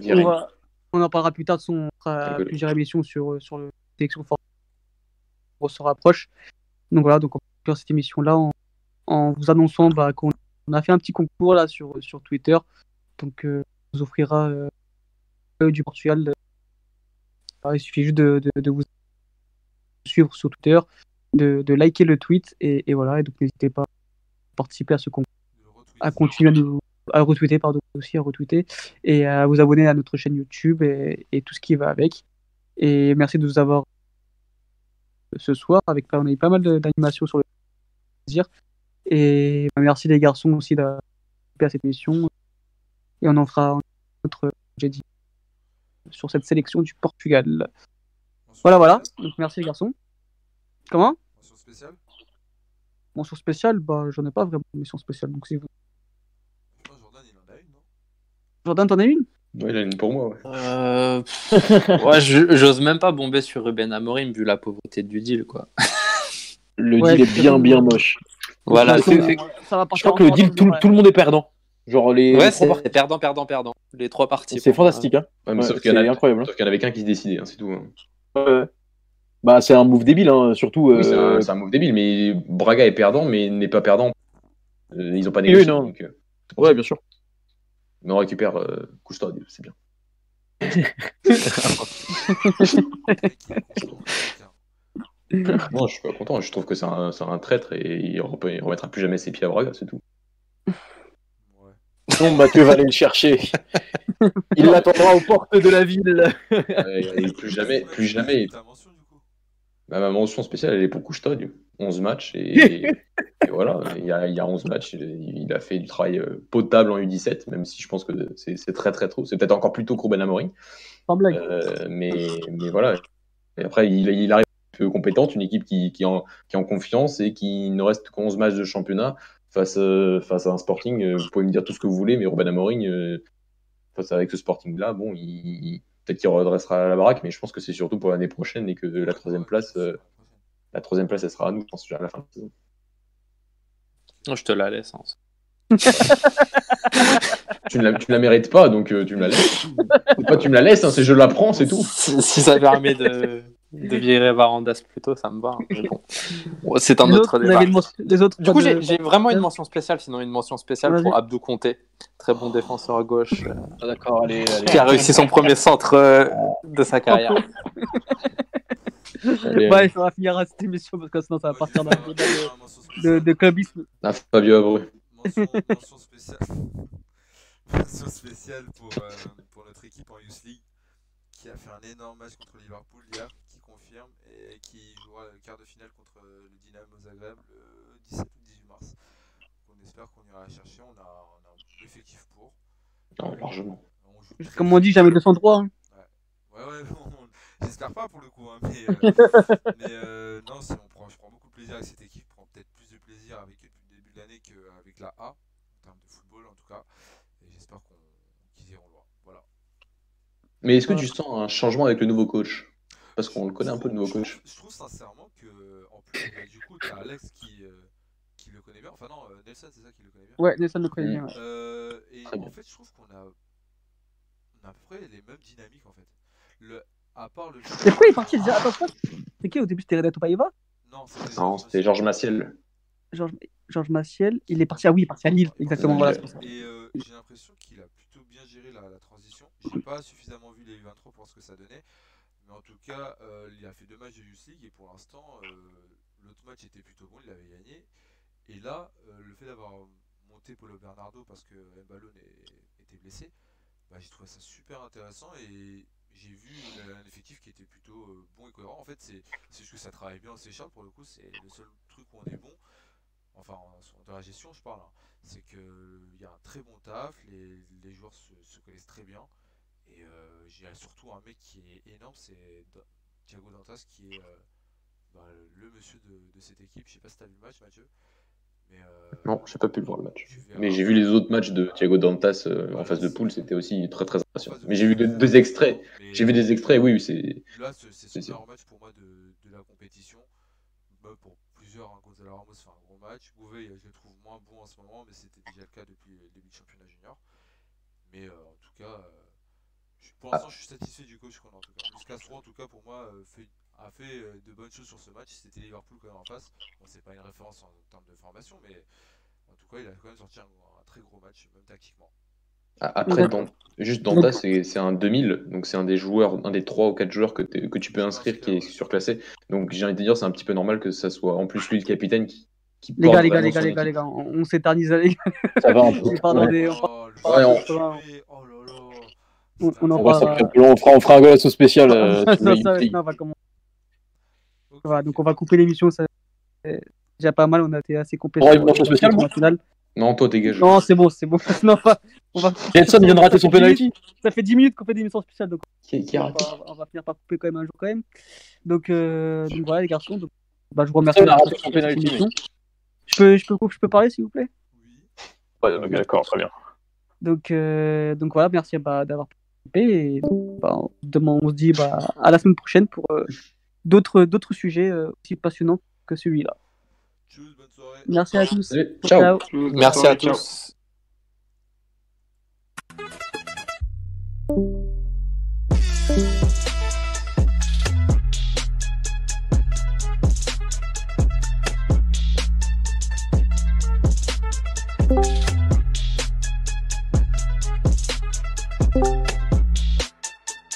On, va, on en parlera plus tard de son euh, plusieurs émissions sur, sur le sélection for- on se rapproche. Donc voilà, donc on va faire cette émission-là en, en vous annonçant bah, qu'on on a fait un petit concours là sur, sur Twitter. Donc euh, on vous offrira euh, du Portugal. De... Il suffit juste de, de, de vous suivre sur Twitter, de, de liker le tweet et, et voilà. Et donc n'hésitez pas à participer à ce concours. À continuer à nous à retweeter, pardon, aussi à retweeter et à vous abonner à notre chaîne YouTube et, et tout ce qui va avec. Et merci de nous avoir ce soir. Avec, on a eu pas mal d'animations sur le plaisir. Et bah, merci les garçons aussi d'avoir participé à cette émission. Et on en fera un autre, j'ai dit, sur cette sélection du Portugal. Voilà, voilà. Donc merci les garçons. Comment ? Mention spéciale ? Mention spéciale ? Bah, j'en ai pas vraiment de mention spéciale. Donc si vous. Jordan, t'en as une ? Ouais, il a une pour moi. Ouais, euh... ouais j'ose même pas bomber sur Ruben Amorim vu la pauvreté du deal, quoi. Le ouais, deal est bien, bien moche. Voilà. C'est, c'est... Ça va je crois que le deal, tout, tout le monde est perdant. Genre les, ouais, les trois parties. Perdant, perdant, perdant. Les trois parties. C'est fantastique, hein. Ouais, mais ouais, sauf qu'il y en a, incroyable. Sauf qu'il y en avait qu'un qui se décidait, hein, c'est tout. Hein. Ouais. Bah, c'est un move débile, hein, surtout. Oui, c'est un, euh... c'est un move débile, mais Braga est perdant, mais n'est pas perdant. Ils n'ont pas négocié. Oui, non. Donc, euh, ouais, bien sûr. Mais on récupère euh, Couche-Tord, c'est bien. Moi, je suis pas content. Je trouve que c'est un, c'est un traître et il ne remettra plus jamais ses pieds à Braga, c'est tout. Non, Mathieu va aller le chercher. Il l'attendra aux portes de la ville. Ouais, et plus jamais, plus jamais. Bah, ma mention spéciale, elle est pour Couche-Tord. onze matchs et, et voilà, il y, a, il y a onze matchs, il, il a fait du travail potable en U dix-sept, même si je pense que c'est, c'est très très trop, c'est peut-être encore plus tôt que Ruben Amorim, euh, mais, mais voilà, et après il, il arrive un peu compétent, une équipe qui, qui, en, qui est en confiance et qui ne reste qu'onze matchs de championnat face, euh, face à un Sporting, euh, vous pouvez me dire tout ce que vous voulez, mais Ruben Amorim, euh, face à, avec ce Sporting là, bon, il, il, peut-être qu'il redressera la baraque, mais je pense que c'est surtout pour l'année prochaine et que la troisième place... Euh, La troisième place, elle sera à nous, je pense, à la fin de la saison. Je te la laisse. Hein. tu, ne la, tu ne la mérites pas, donc euh, tu me la laisses. C'est pas tu me la laisses, hein, c'est je la prends, c'est tout. Si, si ça permet de, de virer Varandas plus tôt, ça me va. Hein. Bon, c'est un les autre débat. Les autres, du coup, j'ai, j'ai vraiment une mention spéciale, sinon une mention spéciale Vas-y. pour Abdou Conté. Très bon défenseur à gauche. Euh, ah, d'accord, allez, allez. Qui a réussi son premier centre euh, de sa carrière. Allez, ouais, il faudra finir à cette émission parce que sinon ça va partir d'un peu de, de clubisme. Ah, Fabio Abreu. Mention, mention spéciale. Mention spéciale pour, euh, pour notre équipe en Youth League qui a fait un énorme match contre Liverpool hier, qui confirme et qui jouera le quart de finale contre le Dynamo Zagreb le dix-sept ou dix-huit mars. On espère qu'on ira la chercher, on a, on a un effectif pour. Non, largement. On Comme on dit, jamais deux cent trois. Hein. Ouais, ouais, ouais. Bon, j'espère pas pour le coup, hein, mais, euh, mais euh, non, c'est, on prend, je prends beaucoup de plaisir avec cette équipe, je prends peut-être plus de plaisir avec eux depuis le début de l'année qu'avec la A, en termes de football en tout cas, et j'espère qu'on, qu'ils iront loin, voilà. Mais est-ce que tu sens un changement avec le nouveau coach ? Parce qu'on je, le connaît un peu, le nouveau je coach. Trouve, je trouve sincèrement que, en plus, du coup, t'as Alex qui, euh, qui le connaît bien, enfin non, Nelson, c'est ça qui le connaît bien ? Ouais, Nelson le connaît bien. Euh, et Très en bien. fait, je trouve qu'on a, on a à peu près les mêmes dynamiques, en fait. Le... À part le... C'est pourquoi il est parti déjà Attends, c'est qui au début? C'était Renato Paiva? Non, c'était, non, c'était Georges Massiel. Georges Georges Massiel, il est parti à... Oui, il est parti à Lille, exactement. Et, voilà, et euh, j'ai l'impression qu'il a plutôt bien géré la, la transition. J'ai pas suffisamment vu les U vingt-trois pour ce que ça donnait. Mais en tout cas, euh, il a fait deux matchs de Youth League et pour l'instant, euh, l'autre match était plutôt bon, il l'avait gagné. Et là, euh, le fait d'avoir monté Paulo Bernardo parce que Mballon était blessé, bah, j'ai trouvé ça super intéressant et... J'ai vu un effectif qui était plutôt bon et cohérent. En fait, c'est, c'est juste que ça travaille bien en C-Sharp pour le coup. C'est le seul truc où on est bon. Enfin, en, de la gestion, je parle. Hein. C'est qu'il y a un très bon taf. Les, les joueurs se, se connaissent très bien. Et euh, j'ai surtout un mec qui est énorme. C'est Thiago Dantas qui est euh, bah, le monsieur de, de cette équipe. Je sais pas si tu as vu le match, Mathieu. Mais euh, non, j'ai pas pu le voir le match. Mais j'ai vu les autres matchs de Thiago Dantas euh, ouais, en phase de poule, c'était aussi très très impressionnant. Mais j'ai vu deux, deux extraits. Mais... J'ai vu des extraits, oui, c'est. Là, c'est, c'est, c'est son meilleur match pour moi de, de la compétition. Bah, pour plusieurs, hein, Gonzalo Ramos fait un gros match. Gouvet, je le trouve moins bon en ce moment, mais c'était déjà le cas depuis le début du championnat junior. Mais euh, en tout cas, euh, je, pour l'instant, ah. je suis satisfait du coach qu'on a en tout cas. Jusqu'à ce en tout cas, pour moi, fait. a fait de bonnes choses sur ce match, c'était Liverpool quand même en face. Bon, c'est pas une référence en termes de formation, mais en tout cas, il a quand même sorti un, un très gros match, même tactiquement. Après, dans, juste Dantas, c'est, c'est un deux mille, donc c'est un des joueurs, un des trois ou quatre joueurs que, que tu peux inscrire qui est surclassé. Donc j'ai envie de dire, c'est un petit peu normal que ça soit en plus lui le capitaine qui, qui les porte. Gars, les gars, les gars, les gars, les gars, on s'éternise, les gars. Ça va un peu. On fera un goal spécial. Euh, non, va comment Voilà, donc on va couper l'émission, ça c'est déjà pas mal, on a été assez compétents. Non, toi dégage. Non, c'est bon, c'est bon. Non, pas... on va... Nelson vient de rater son penalty. Ça fait dix minutes qu'on fait des émissions spéciales, donc qui, qui on, va, on va finir par couper quand même un jour quand même. Donc, euh... donc voilà les garçons, donc... bah, je vous remercie. On a raté son penalty, mais... je, peux, je, peux, je peux parler s'il vous plaît? Ouais, donc, d'accord, très bien. Donc, euh... donc voilà, merci bah, d'avoir participé. Et, bah, demain, on se dit bah, à la semaine prochaine pour... Euh... D'autres, d'autres sujets aussi passionnants que celui-là. Bonne soirée. Merci à tous. Ciao. Ciao. Merci à tous.